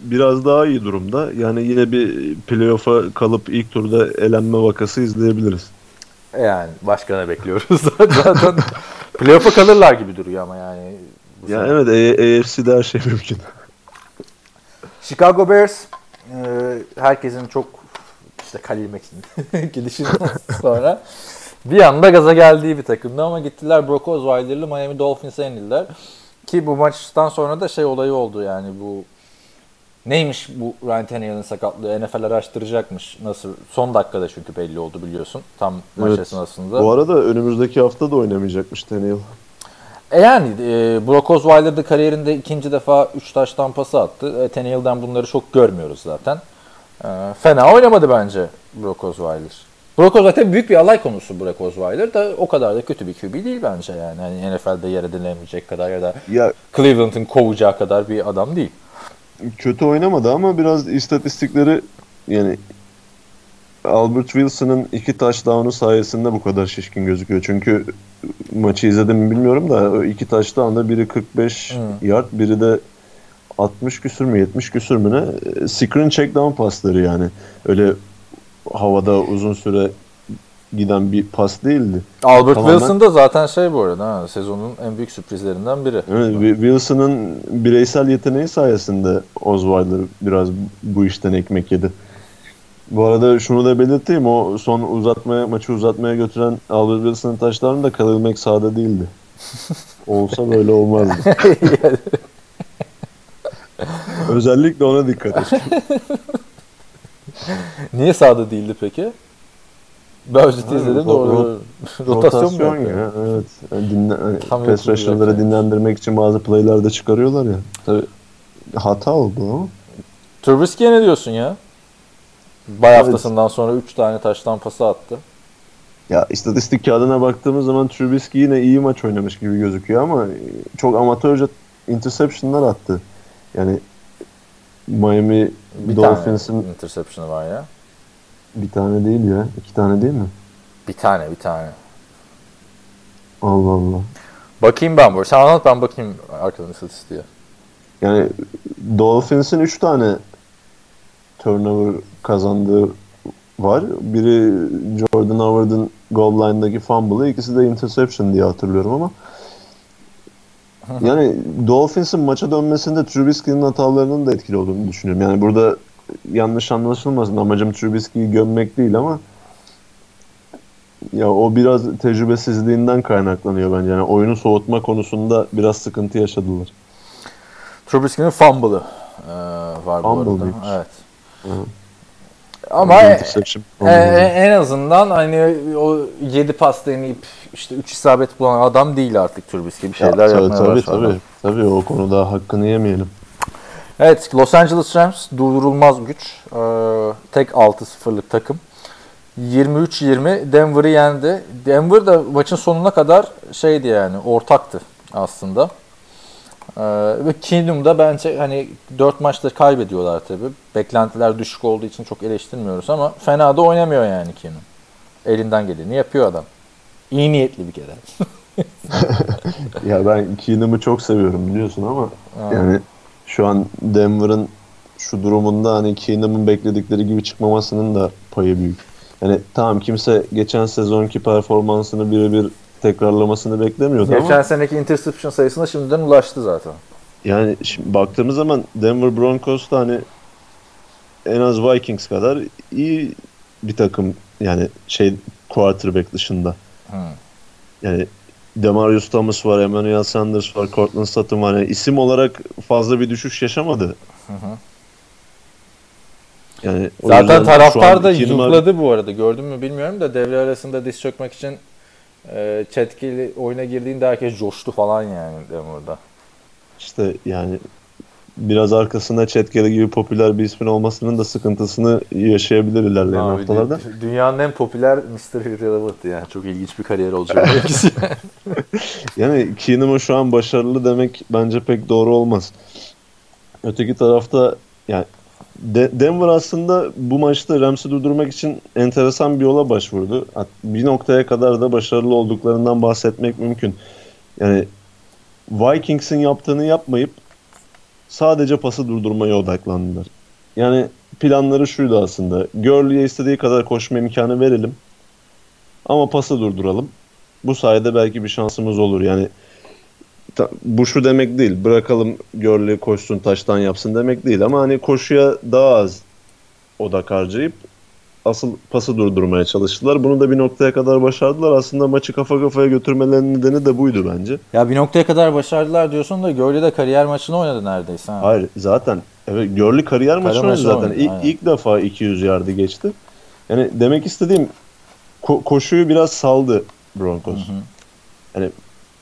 biraz daha iyi durumda. Yani yine bir playoff'a kalıp ilk turda elenme vakası izleyebiliriz. Yani başka ne bekliyoruz zaten. Playoff'a kalırlar gibi duruyor ama yani. Ya evet, A F C'de her şey mümkün. Chicago Bears e, herkesin çok işte Khalil Mack'in gidişinden sonra bir anda gaza geldiği bir takımdı ama gittiler Brock Osweiler'lı Miami Dolphins'e yenildiler. Ki bu maçtan sonra da şey olayı oldu yani bu neymiş bu Ryan Tannehill'in sakatlığı, N F L araştıracakmış nasıl, son dakikada çünkü belli oldu biliyorsun tam maç evet. esnasında. Bu arada önümüzdeki hafta da oynamayacakmış Tannehill. E yani e, Brock Osweiler de kariyerinde ikinci defa üç taştan pası attı. E, Tannehill'den bunları çok görmüyoruz zaten. E, fena oynamadı bence Brock Osweiler. Brock Osweiler tabii büyük bir alay konusu Brock Osweiler da o kadar da kötü bir Q B değil bence yani. yani N F L'de yer edilemeyecek kadar ya da ya, Cleveland'ın kovacağı kadar bir adam değil. Kötü oynamadı ama biraz istatistikleri yani Albert Wilson'ın iki touchdown'u sayesinde bu kadar şişkin gözüküyor. Çünkü maçı izledim mi bilmiyorum da o iki touchdown'da biri kırk beş hmm. yard, biri de altmış küsür mü yetmiş küsür mü ne? Screen check down pasları yani. Öyle havada uzun süre giden bir pas değildi. Albert tamamen... Wilson da zaten şey bu arada ha, sezonun en büyük sürprizlerinden biri. Evet, Wilson'ın bireysel yeteneği sayesinde Osweiler biraz bu işten ekmek yedi. Bu arada şunu da belirteyim, o son uzatmaya, maçı uzatmaya götüren Albert Wilson'ın taşlarını da Khalil Mack sahada değildi. Olsa böyle olmazdı. Özellikle ona dikkat et. Niye sahada değildi peki? Böceti izledin de orada rotasyon mu yapıyor? Evet. Yani pass rusher'ları yani dinlendirmek için bazı play'ler de çıkarıyorlar ya. Tabii hata oldu ama. Trubisky'ye ne diyorsun ya? Bay evet. haftasından sonra üç tane taştan pası attı. Ya istatistik kağıdına baktığımız zaman Trubisky yine iyi maç oynamış gibi gözüküyor ama çok amatörce interception'lar attı. Yani Miami bir Dolphins'in... interception'ı var ya. Bir tane değil ya. İki tane değil mi? Bir tane, bir tane. Allah Allah. Bakayım ben bu. Sen anlat ben bakayım arkadan istatistiğe. Yani Dolphins'in üç tane turnover kazandığı var. Biri Jordan Howard'ın goal line'daki fumble'ı, ikisi de interception diye hatırlıyorum ama. Yani Dolphins'in maça dönmesinde Trubisky'nin hatalarının da etkili olduğunu düşünüyorum. Yani burada yanlış anlaşılmasın, amacım Trubisky'yi gömmek değil ama ya o biraz tecrübesizliğinden kaynaklanıyor bence. Yani oyunu soğutma konusunda biraz sıkıntı yaşadılar. Trubisky'nin fumble'ı e, var Fumble bu arada. Evet. Hı-hı. Ama e, e, en azından hani o yedi pas deneyip işte üç isabet bulan adam değil artık Trubisky, bir şeyler ya, yapmaya başladı. Tabii tabii. Tabii o konuda hakkını yemeyelim. Evet, Los Angeles Rams durdurulmaz güç. Ee, tek altı sıfırlık takım. yirmi üç yirmi Denver'ı yendi. Denver da maçın sonuna kadar şeydi yani, ortaktı aslında. Ee, ve Kingdom da bence hani dört maçta kaybediyorlar tabii. Beklentiler düşük olduğu için çok eleştirmiyoruz ama fena da oynamıyor yani Kingdom. Elinden geleni yapıyor adam. İyi niyetli bir kere. Ya ben Kingdom'u çok seviyorum biliyorsun ama ha. yani şu an Denver'ın şu durumunda hani Kingdom'un bekledikleri gibi çıkmamasının da payı büyük. Yani tamam, kimse geçen sezonki performansını birebir tekrarlamasını beklemiyordu geçen ama. Geçen seneki interception sayısına şimdiden ulaştı zaten. Yani şimdi baktığımız zaman Denver Broncos da hani en az Vikings kadar iyi bir takım. Yani şey, quarterback dışında. Hmm. Yani Demarius Thomas var, Emmanuel Sanders var, Cortland Sutton var. Yani isim olarak fazla bir düşüş yaşamadı. Hı hı. Yani zaten taraftar da yukladı iki... bu arada. Gördün mü bilmiyorum da devre arasında diz çökmek için e, Çetkili oyuna girdiğinde herkes coştu falan yani orada. İşte yani biraz arkasında Çetkili gibi popüler bir ismin olmasının da sıkıntısını yaşayabilir ilerleyen abi, haftalarda. Dü- dünyanın en popüler mister Irrelevant yani. Çok ilginç bir kariyer olacak. Yani Keenum'u şu an başarılı demek bence pek doğru olmaz. Öteki tarafta yani De- Denver aslında bu maçta Rams'i durdurmak için enteresan bir yola başvurdu. Bir noktaya kadar da başarılı olduklarından bahsetmek mümkün. Yani Vikings'in yaptığını yapmayıp sadece pası durdurmaya odaklandılar. Yani planları şuydu aslında. Gurley'e istediği kadar koşma imkanı verelim ama pası durduralım. bu sayede belki bir şansımız olur. Yani bu şu demek değil, bırakalım Görlü koşsun taştan yapsın demek değil ama hani koşuya daha az odak harcayıp asıl pası durdurmaya çalıştılar. Bunu da bir noktaya kadar başardılar. Aslında maçı kafa kafaya götürmelerinin nedeni de buydu bence. Ya bir noktaya kadar başardılar diyorsun da Görlü de kariyer maçını oynadı neredeyse. Ha. Hayır zaten evet, Görlü kariyer Kara maçını oynadı zaten. İlk, ilk defa iki yüz yardı geçti. Yani demek istediğim ko- koşuyu biraz saldı Broncos. Hı hı. Yani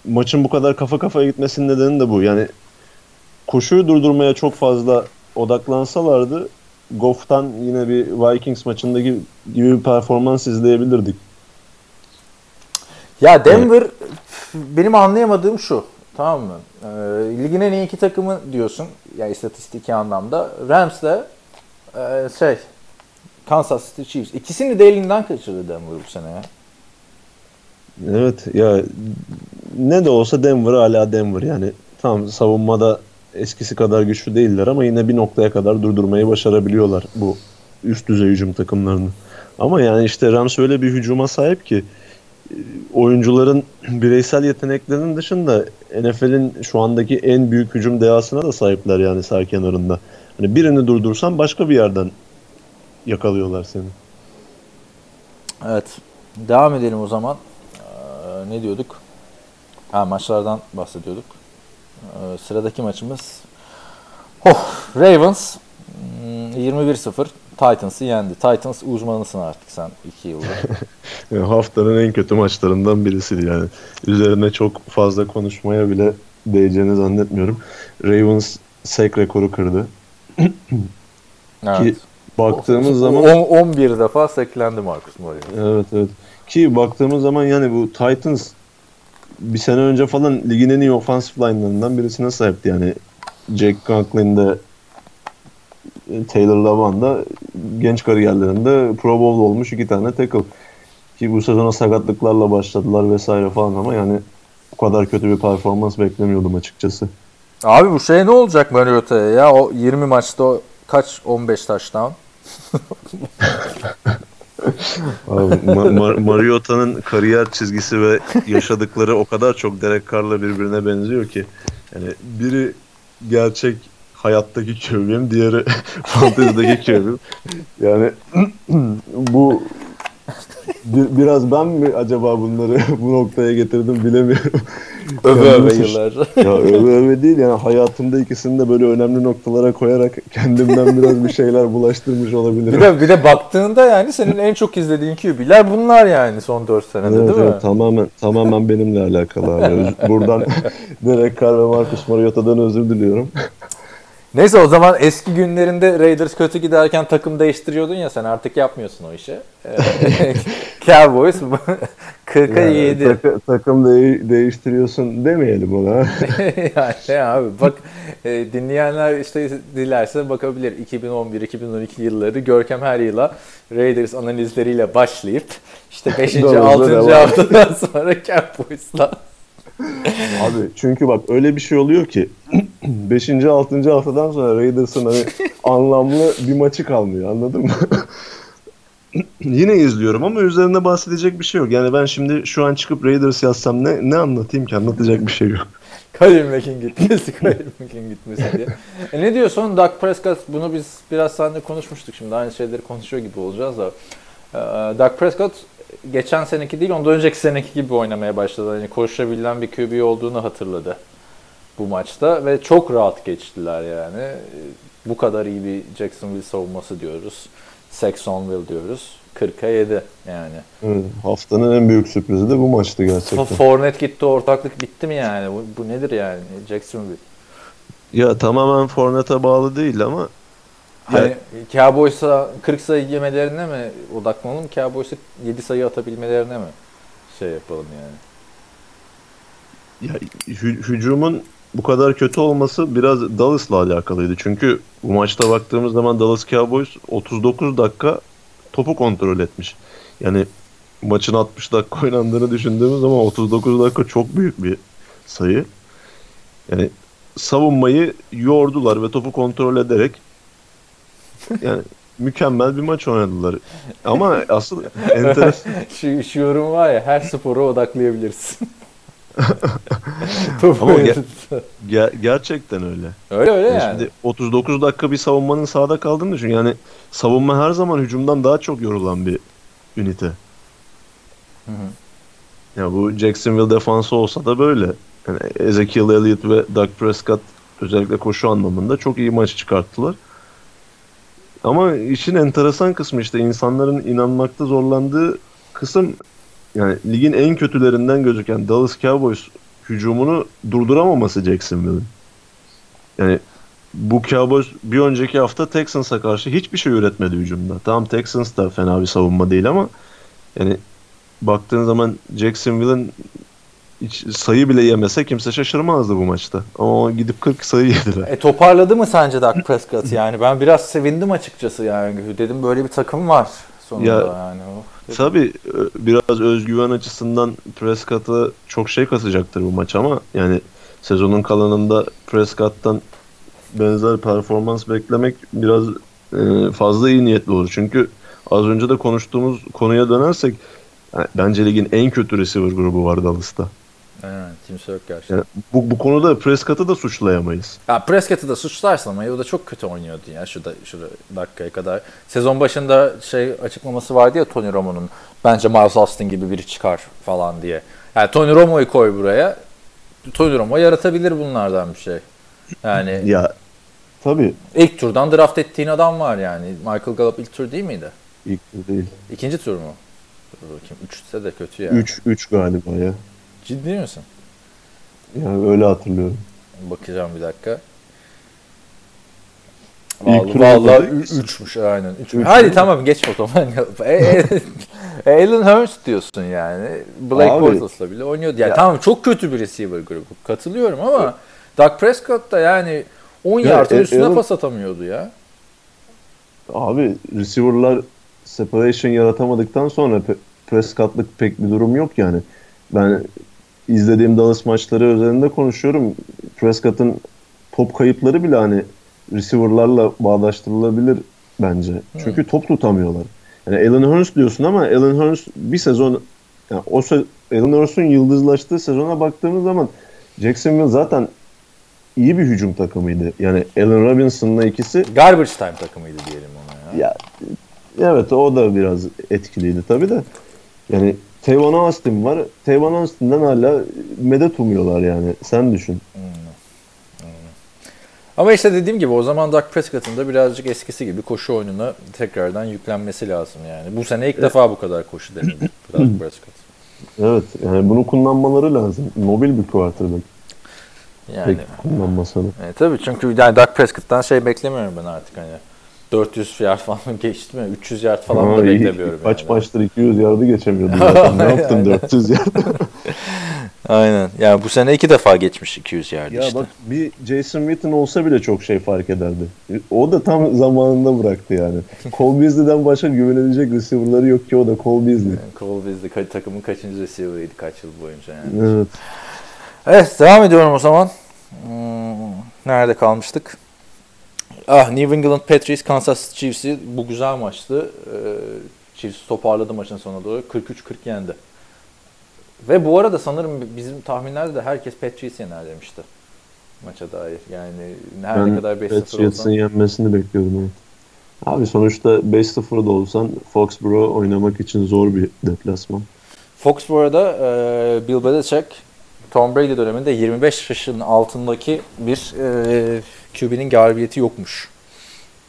maçın bu kadar kafa kafaya gitmesinin nedeni de bu. Yani koşuyu durdurmaya çok fazla odaklansalardı Goff'tan yine bir Vikings maçındaki gibi bir performans izleyebilirdik. Ya Denver, evet. Benim anlayamadığım şu, tamam mı? Ee, ligin en iyi iki takımı diyorsun, ya istatistiki anlamda. Rams'la e, şey, Kansas City Chiefs. İkisini de elinden kaçırdı Denver bu sene ya. Evet ya, ne de olsa Denver hala Denver yani. Tamam, savunmada eskisi kadar güçlü değiller ama yine bir noktaya kadar durdurmayı başarabiliyorlar bu üst düzey hücum takımlarını. Ama yani işte Rams öyle bir hücuma sahip ki oyuncuların bireysel yeteneklerinin dışında N F L'in şu andaki en büyük hücum dehasına da sahipler yani saha kenarında. Hani birini durdursan başka bir yerden yakalıyorlar seni. Evet. Devam edelim o zaman. Ee, ne diyorduk? Ha, maçlardan bahsediyorduk. Sıradaki maçımız oh, Ravens yirmi bir sıfır Titans'ı yendi. Titans uzmanısın artık sen iki yıldır. Haftanın en kötü maçlarından birisi yani. Üzerine çok fazla konuşmaya bile değeceğini zannetmiyorum. Ravens sack rekoru kırdı. Evet. Ki baktığımız zaman on bir defa sacklendi Marcus Mariota. Evet evet. Ki baktığımız zaman yani bu Titans bir sene önce falan ligin en iyi offensive line'larından birisine sahipti. Yani Jack Conklin'de, Taylor Lavan'da genç kariyerlerinde Pro Bowl'da olmuş iki tane tackle. Ki bu sezona sakatlıklarla başladılar vesaire falan ama yani bu kadar kötü bir performans beklemiyordum açıkçası. Abi bu şey ne olacak Mariota'ya ya? O yirmi maçta o kaç on beş taştan? Mar- Mar- Mariota'nın kariyer çizgisi ve yaşadıkları o kadar çok Derek Carr'la birbirine benziyor ki yani biri gerçek hayattaki Q B'm, diğeri fantezideki Q B'm. Yani bu bir, biraz ben mi acaba bunları bu noktaya getirdim bilemiyorum. Öve öve yıllar. Ya öve öve değil yani, hayatımda ikisini de böyle önemli noktalara koyarak kendimden biraz bir şeyler bulaştırmış olabilirim. Bir de, bir de baktığında yani senin en çok izlediğin Q B'ler bunlar yani son dört senede, evet, değil evet, mi? Tamamen tamamen benimle alakalı abi. Buradan Derek Carr ve Marcus Mariota'dan özür diliyorum. Neyse, o zaman eski günlerinde Raiders kötü giderken takım değiştiriyordun ya sen, artık yapmıyorsun o işi. Cowboys kırka yani, yedi. Takı, takım de- değiştiriyorsun demeyelim ona. Yani abi bak, e, dinleyenler işte dilerse bakabilir. iki bin on bir iki bin on iki yılları Görkem her yıla Raiders analizleriyle başlayıp işte beşinci. altıncı haftadan sonra Cowboys'la. Abi çünkü bak öyle bir şey oluyor ki beşinci. altıncı haftadan sonra Raiders'ın hani anlamlı bir maçı kalmıyor, anladın mı? Yine izliyorum ama üzerine bahsedecek bir şey yok. Yani ben şimdi şu an çıkıp Raiders yazsam ne ne anlatayım ki? Anlatacak bir şey yok. Khalil Mack'in gitmesi, Khalil Mack'in gitmesi diye. E ne diyorsun Dak Prescott? Bunu biz biraz seninle konuşmuştuk, şimdi aynı şeyleri konuşuyor gibi olacağız da. Ee, Dak Prescott geçen seneki değil, ondan önceki seneki gibi oynamaya başladı. Hani koşabilen bir Q B olduğunu hatırladı bu maçta ve çok rahat geçtiler yani. Bu kadar iyi bir Jacksonville savunması diyoruz. Saxonville diyoruz. kırka yedi yani. Evet, haftanın en büyük sürprizi de bu maçtı gerçekten. Fournette gitti, ortaklık bitti mi yani? Bu, bu nedir yani Jacksonville? Ya tamamen Fournette'e bağlı değil ama hani yani, Cowboys'a kırk sayı yemelerine mi odaklanalım? Cowboys'a yedi sayı atabilmelerine mi şey yapalım yani? Ya hü- hücumun bu kadar kötü olması biraz Dallas'la alakalıydı. Çünkü bu maçta baktığımız zaman Dallas Cowboys otuz dokuz dakika topu kontrol etmiş. Yani maçın altmış dakika oynandığını düşündüğümüz zaman otuz dokuz dakika çok büyük bir sayı. Yani savunmayı yordular ve topu kontrol ederek yani mükemmel bir maç oynadılar. Ama asıl enteresan... şu, şu yorum var ya, her spora odaklayabiliriz. Ama ger- ger- gerçekten öyle. Öyle öyle yani. Şimdi otuz dokuz dakika bir savunmanın sahada kaldığını düşün. Yani savunma her zaman hücumdan daha çok yorulan bir ünite. Hı hı. Ya bu Jacksonville defansı olsa da böyle. Yani Ezekiel Elliott ve Doug Prescott özellikle koşu anlamında çok iyi maç çıkarttılar. Ama işin enteresan kısmı işte insanların inanmakta zorlandığı kısım, yani ligin en kötülerinden gözüken Dallas Cowboys hücumunu durduramaması Jacksonville'in. Yani bu Cowboys bir önceki hafta Texans'a karşı hiçbir şey üretmedi hücumda. Tamam, Texans da fena bir savunma değil ama yani baktığın zaman Jacksonville'in hiç sayı bile yemese kimse şaşırmazdı bu maçta. Ama gidip kırk sayı yediler. E, toparladı mı sence Dak Prescott? Yani ben biraz sevindim açıkçası yani. Dedim böyle bir takım var sonunda ya, yani. Oh, tabii biraz özgüven açısından Prescott'a çok şey kasacaktır bu maç ama yani sezonun kalanında Prescott'tan benzer performans beklemek biraz e, fazla iyi niyetli olur. Çünkü az önce de konuştuğumuz konuya dönersek yani bence ligin en kötü receiver grubu var Dallas'ta. Evet, kimse yok gerçekten. Yani bu, bu konuda Prescott'ı da suçlayamayız. Ya Prescott'ı da suçlarsan ama o da çok kötü oynuyordu ya şu, da, şu dakikaya kadar. Sezon başında şey açıklaması vardı ya Tony Romo'nun. Bence Miles Austin gibi biri çıkar falan diye. Yani Tony Romo'yu koy buraya. Tony Romo yaratabilir bunlardan bir şey. Yani ya tabii. İlk turdan draft ettiğin adam var yani. Michael Gallup ilk tur değil miydi? İlk tur değil. İkinci tur mu? üçte de kötü ya. üç üç galiba ya. Ciddi misin? Yani öyle hatırlıyorum. Bakacağım bir dakka. Vallahi, vallahi üçmüş aynen. üç. Hadi tamam, geç fotoğrafı. Allen Hurst diyorsun yani. Blake Bortles'la bile oynuyordu. Yani ya. Tamam, çok kötü bir receiver grubu. Katılıyorum ama evet. Dak Prescott da yani on ya, yardın e, üstüne e, pas atamıyordu ya. Abi receiver'lar separation yaratamadıktan sonra pe- Prescott'lık pek bir durum yok yani. Ben izlediğim Dallas maçları üzerinde konuşuyorum. Prescott'ın top kayıpları bile hani receiver'larla bağdaştırılabilir bence. Hmm. Çünkü top tutamıyorlar. Yani Allen Hurst diyorsun ama Allen Hurst bir sezon, yani o se- Allen Hurst'un yıldızlaştığı sezona baktığımız zaman Jacksonville zaten iyi bir hücum takımıydı. Yani Allen Robinson'la ikisi garbage time takımıydı diyelim ona ya. Ya evet, o da biraz etkiliydi tabii de. Yani Tavon Austin var. Tavon Austin'den hala medet umuyorlar yani. Sen düşün. Hmm. Hmm. Ama işte dediğim gibi o zaman Dak Prescott'ın da birazcık eskisi gibi koşu oyununa tekrardan yüklenmesi lazım yani. Bu sene ilk evet. defa bu kadar koşu denildi Dak Prescott. Evet, yani bunu kullanmaları lazım. Mobil bir quarterback. Yani kullanmasını. E, tabii çünkü yani Dak Prescott'tan şey beklemiyorum ben artık hani. dört yüz yard falan geçti mi? üç yüz yard falan ha, da beklemiyorum. Kaç yani. Maçtır iki yüz yardı geçemiyordum zaten. Ne yaptın dört yüz yard? Aynen. Yani bu sene iki defa geçmiş iki yüz yardı ya işte. Bak bir Jason Witten olsa bile çok şey fark ederdi. O da tam zamanında bıraktı yani. Cole Beasley'den başka güvenilecek receiver'ları yok ki, o da Cole Beasley. Yani Cole Beasley takımın kaçıncı receiver'ıydı kaç yıl boyunca yani. Evet. Evet, devam ediyorum o zaman. Nerede kalmıştık? Ah, New England Patriots, Kansas Chiefs'i bu güzel maçtı. Chiefs toparladı maçın sonuna doğru. kırk üç kırk yendi. Ve bu arada sanırım bizim tahminlerde de herkes Patriots yener demişti maça dair. Yani her ben ne kadar beş sıfır Patriots'ın yenmesini bekliyordum. Evet. Abi sonuçta beş sıfır da olsan Foxborough oynamak için zor bir deplasman. Foxborough'da e, Bill Belichick Tom Brady döneminde yirmi beş yaşının altındaki bir e, Q B'nin galibiyeti yokmuş.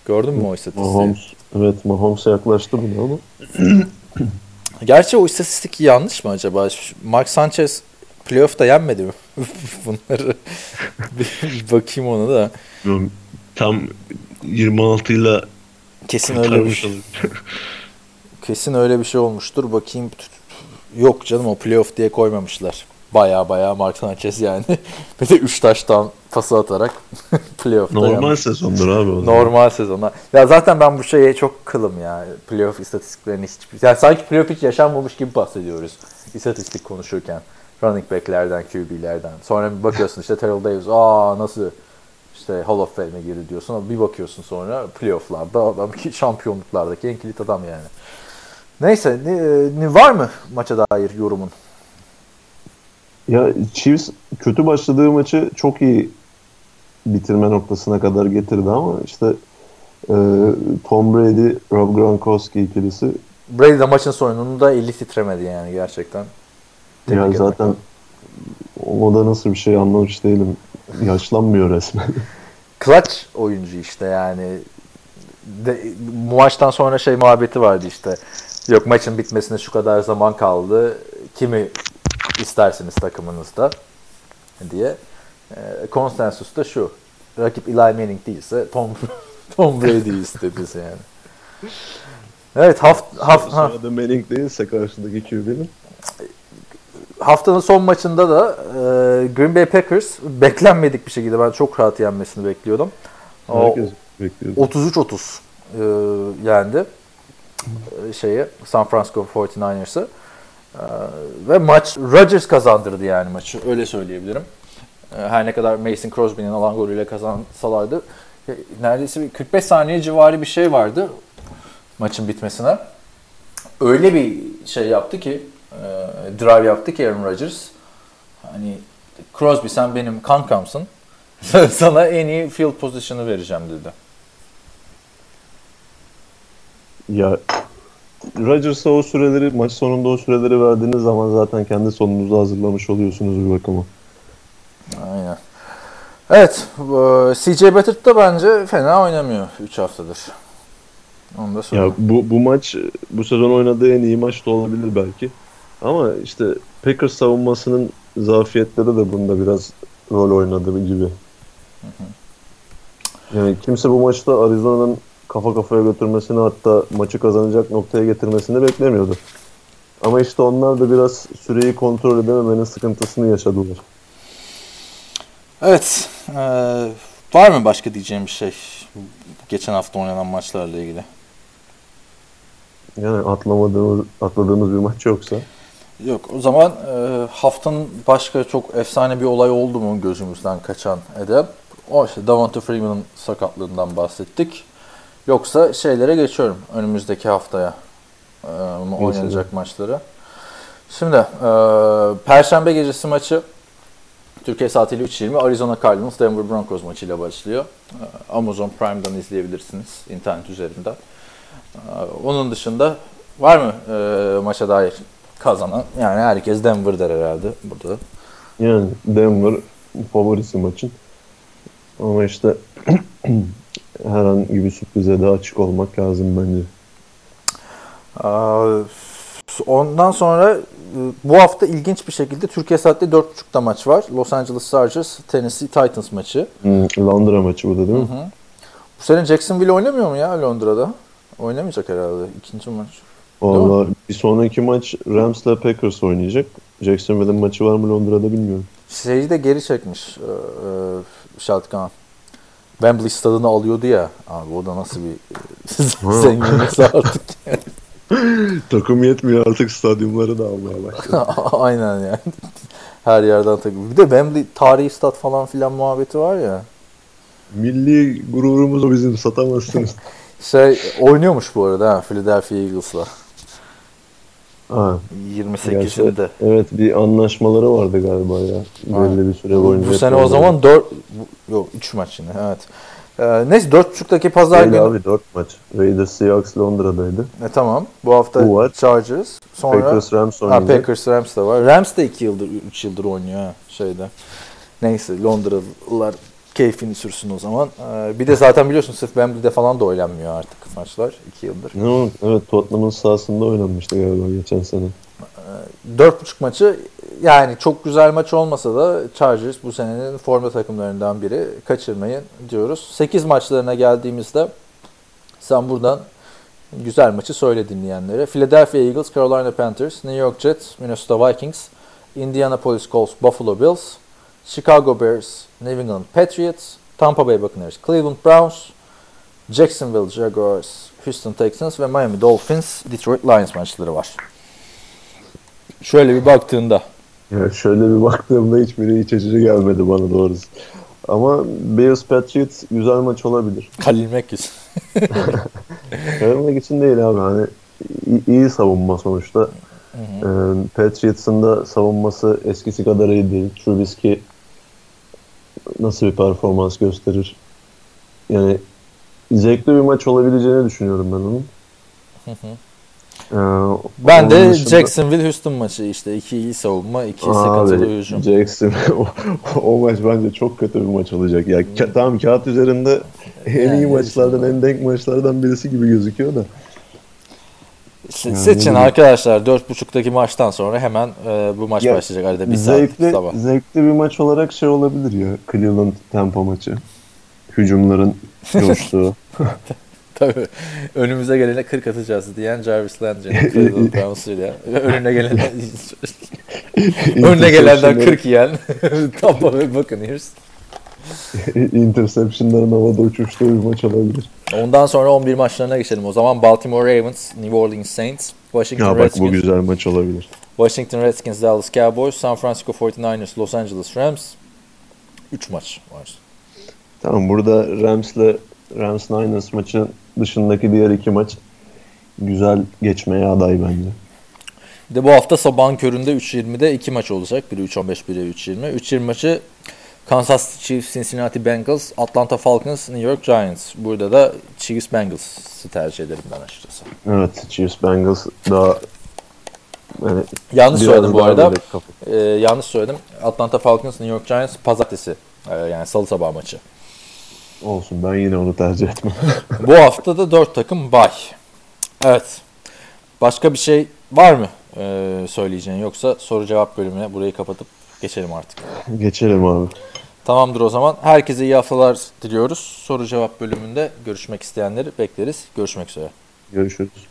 Gördün mü o istatistiği? Mahomes, evet, Mahomes'a yaklaştı bile ama. Gerçi o istatistik yanlış mı acaba? Mark Sanchez playoff'ta yenmedi mi? Bunları bir bakayım ona da. Tam yirmi altı ile kesin öyle bir şey. Kesin öyle bir şey olmuştur. Bakayım. Yok canım, o playoff diye koymamışlar. Baya baya Mark Sanchez yani. Bir de üç taştan pası atarak playoff'ta. Normal yani. Sezondur abi o. Normal sezonlar. Ya zaten ben bu şeye çok kılım ya. Playoff istatistiklerini hiç... Yani sanki playoff hiç yaşanmamış gibi bahsediyoruz. İstatistik konuşurken. Running back'lerden, Q B'lerden. Sonra bir bakıyorsun işte Terrell Davis. Aa nasıl işte Hall of Fame'e girdi diyorsun ama bir bakıyorsun sonra playoff'larda adam ki şampiyonluklardaki en kilit adam yani. Neyse, ne, ne var mı maça dair yorumun? Ya Chiefs kötü başladığı maçı çok iyi bitirme noktasına kadar getirdi ama işte e, Tom Brady, Rob Gronkowski ikilisi. Brady de maçın sonunda eli titremedi yani gerçekten. Tebrik yani zaten o da nasıl bir şey anlamış değilim. Yaşlanmıyor resmen. Clutch oyuncu işte yani. De, maçtan sonra şey muhabbeti vardı işte. Yok maçın bitmesine şu kadar zaman kaldı. Kimi istersiniz takımınızda diye. Konsensus da şu. Rakip Eli Manning değilse Tom, Tom Brady istediyse yani. Evet hafta hafta ha. Manning değilse karşındaki Q B'nin. Haftanın son maçında da e, Green Bay Packers beklenmedik bir şekilde ben çok rahat yenmesini bekliyordum. Herkes bekliyordu. otuz üç otuz e, yendi e, şeyi San Francisco kırk dokuzlar'ı. E, ve maç Rodgers kazandırdı yani maçı öyle söyleyebilirim. E, her ne kadar Mason Crosby'nin alan golüyle kazansalardı e, neredeyse bir kırk beş saniye civarı bir şey vardı maçın bitmesine. Öyle bir şey yaptı ki E, drive yaptı ki Aaron Rodgers. Hani Crosby sen benim kankamsın. Sana en iyi field pozisyonu vereceğim dedi. Ya Rodgers'a o süreleri, maç sonunda o süreleri verdiğiniz zaman zaten kendi sonunuzu hazırlamış oluyorsunuz bir bakıma. Aynen. Evet. C J Beathard da bence fena oynamıyor üç haftadır. Onu da söyleyeyim. Ya bu, bu maç bu sezon oynadığı en iyi maç da olabilir belki. Ama işte Packers savunmasının zafiyetleri de bunda biraz rol oynadığı gibi. Hı hı. Yani kimse bu maçta Arizona'nın kafa kafaya götürmesini hatta maçı kazanacak noktaya getirmesini beklemiyordu. Ama işte onlar da biraz süreyi kontrol edememenin sıkıntısını yaşadılar. Evet. Ee, var mı başka diyeceğim bir şey? Geçen hafta oynanan maçlarla ilgili. Yani atlamadığımız, atladığımız bir maç yoksa. Yok o zaman e, haftanın başka çok efsane bir olay oldu mu gözümüzden kaçan edep? O işte Devonta Freeman'ın sakatlığından bahsettik. Yoksa şeylere geçiyorum önümüzdeki haftaya e, oynanacak maçlara. Şimdi e, Perşembe gecesi maçı Türkiye saatiyle üç yirmi Arizona Cardinals Denver Broncos maçıyla başlıyor. E, Amazon Prime'dan izleyebilirsiniz internet üzerinden. E, onun dışında var mı e, maça dair? Kazanan yani herkes Denver der herhalde burada. Yani Denver favorisi maçın. Ama işte herhangi bir sürprize de açık olmak lazım bence. Ondan sonra bu hafta ilginç bir şekilde Türkiye saatli dört buçukta maç var. Los Angeles Chargers, Tennessee Titans maçı. Hmm, Londra maçı bu da değil mi? Hı hı. Bu sene Jacksonville oynamıyor mu ya Londra'da? Oynamayacak herhalde ikinci maç. Vallahi bir sonraki maç Rams'la Packers oynayacak. Jacksonville'in maçı var mı Londra'da bilmiyorum. Şeyi de geri çekmiş. E, e, Shotgun. Wembley stadını alıyordu ya. Abi o da nasıl bir zenginlik artık. Takım yetmiyor artık stadyumları da almaya başladı. Aynen yani. Her yerden takım. Bir de Wembley tarihi stad falan filan muhabbeti var ya. Milli gururumuzu bizim satamazsınız. Şey oynuyormuş bu arada ha Philadelphia Eagles'la. Ha, yirmi sekizinde. Evet bir anlaşmaları vardı galiba ya. Belli bir süre boyunca. Bu sene o zaman dört yok üç maç yine evet. Ee, neyse dört buçuktaki pazar Değil günü. Abi dört maç. Raiders Seahawks Londra'daydı. E tamam. Bu hafta bu Chargers. Sonra Packers Rams oynayacak. Ha Packers Rams da var. Rams da iki yıldır üç yıldır oynuyor ha şeyde. Neyse Londralılar keyfini sürsün o zaman. Ee, bir de zaten biliyorsun sırf Wembley'de falan da oynanmıyor artık maçlar. iki yıldır. No, evet Tottenham'ın sahasında oynanmıştı galiba geçen sene. Ee, dört buçuk maçı yani çok güzel maç olmasa da Chargers bu senenin forma takımlarından biri. Kaçırmayın diyoruz. sekiz maçlarına geldiğimizde sen buradan güzel maçı söyle dinleyenlere. Philadelphia Eagles, Carolina Panthers, New York Jets, Minnesota Vikings, Indianapolis Colts, Buffalo Bills, Chicago Bears, New England Patriots, Tampa Bay Buccaneers, Cleveland Browns, Jacksonville Jaguars, Houston Texans ve Miami Dolphins, Detroit Lions maçları var. Şöyle bir baktığında. Ya şöyle bir baktığımda hiçbiri iç açıcı gelmedi bana doğrusu. Ama Bears Patriots güzel maç olabilir. Khalil Mack için. Khalil Mack için değil abi. Hani iyi savunma sonuçta. Ee, Patriots'ın da savunması eskisi kadar iyi değil. Trubisky nasıl bir performans gösterir? Yani zevkli bir maç olabileceğini düşünüyorum ben onun. Hı hı. Ee, ben de dışında... Jacksonville-Houston maçı işte. iki iyi savunma, iki sakatlı hücum. Jackson o, o maç bence çok kötü bir maç olacak. Ya, ka- tamam kağıt üzerinde en yani iyi maçlardan, işte. En denk maçlardan birisi gibi gözüküyor da. Yani seçin yani. Arkadaşlar dört buçuktaki maçtan sonra hemen e, bu maç ya, başlayacak arada bir zevkli, saat sabah. Zevkli bir maç olarak şey olabilir ya. Cleveland tempo maçı. Hücumların coştuğu. Tabii. Önümüze gelene kırk atacağız diyen Jarvis Landry'nin Cleveland Browns'uyla. Önüne gelene önüne gelenden kırk yiyen Tampa Bay Buccaneers. Interception'ların havada uçuştuğu bir maç olabilir. Ondan sonra on bir maçlarına geçelim. O zaman Baltimore Ravens, New Orleans Saints, Washington ya bak, Redskins. Bu güzel maç olabilir. Washington Redskins, Dallas Cowboys, San Francisco kırk dokuzlar, Los Angeles Rams. üç maç var. Tamam, burada Rams'le Rams Niners maçı dışındaki diğer iki maç güzel geçmeye aday bence. Bir de bu hafta sabahın köründe üç yirmide iki maç olacak. Biri üç on beş, biri üç yirmi. üç yirmi maçı Kansas City Chiefs, Cincinnati Bengals, Atlanta Falcons, New York Giants. Burada da Chiefs Bengals'ı tercih ederim ben açıkçası. Evet, Chiefs Bengals daha... Yani yanlış söyledim bu arada. Ee, yanlış söyledim. Atlanta Falcons, New York Giants pazartesi. Yani salı sabahı maçı. Olsun, ben yine onu tercih etmem. Bu hafta da dört takım bay. Evet. Başka bir şey var mı ee, söyleyeceğin? Yoksa soru cevap bölümüne burayı kapatıp geçelim artık. Geçelim abi. Tamamdır o zaman. Herkese iyi haftalar diliyoruz. Soru cevap bölümünde görüşmek isteyenleri bekleriz. Görüşmek üzere. Görüşürüz.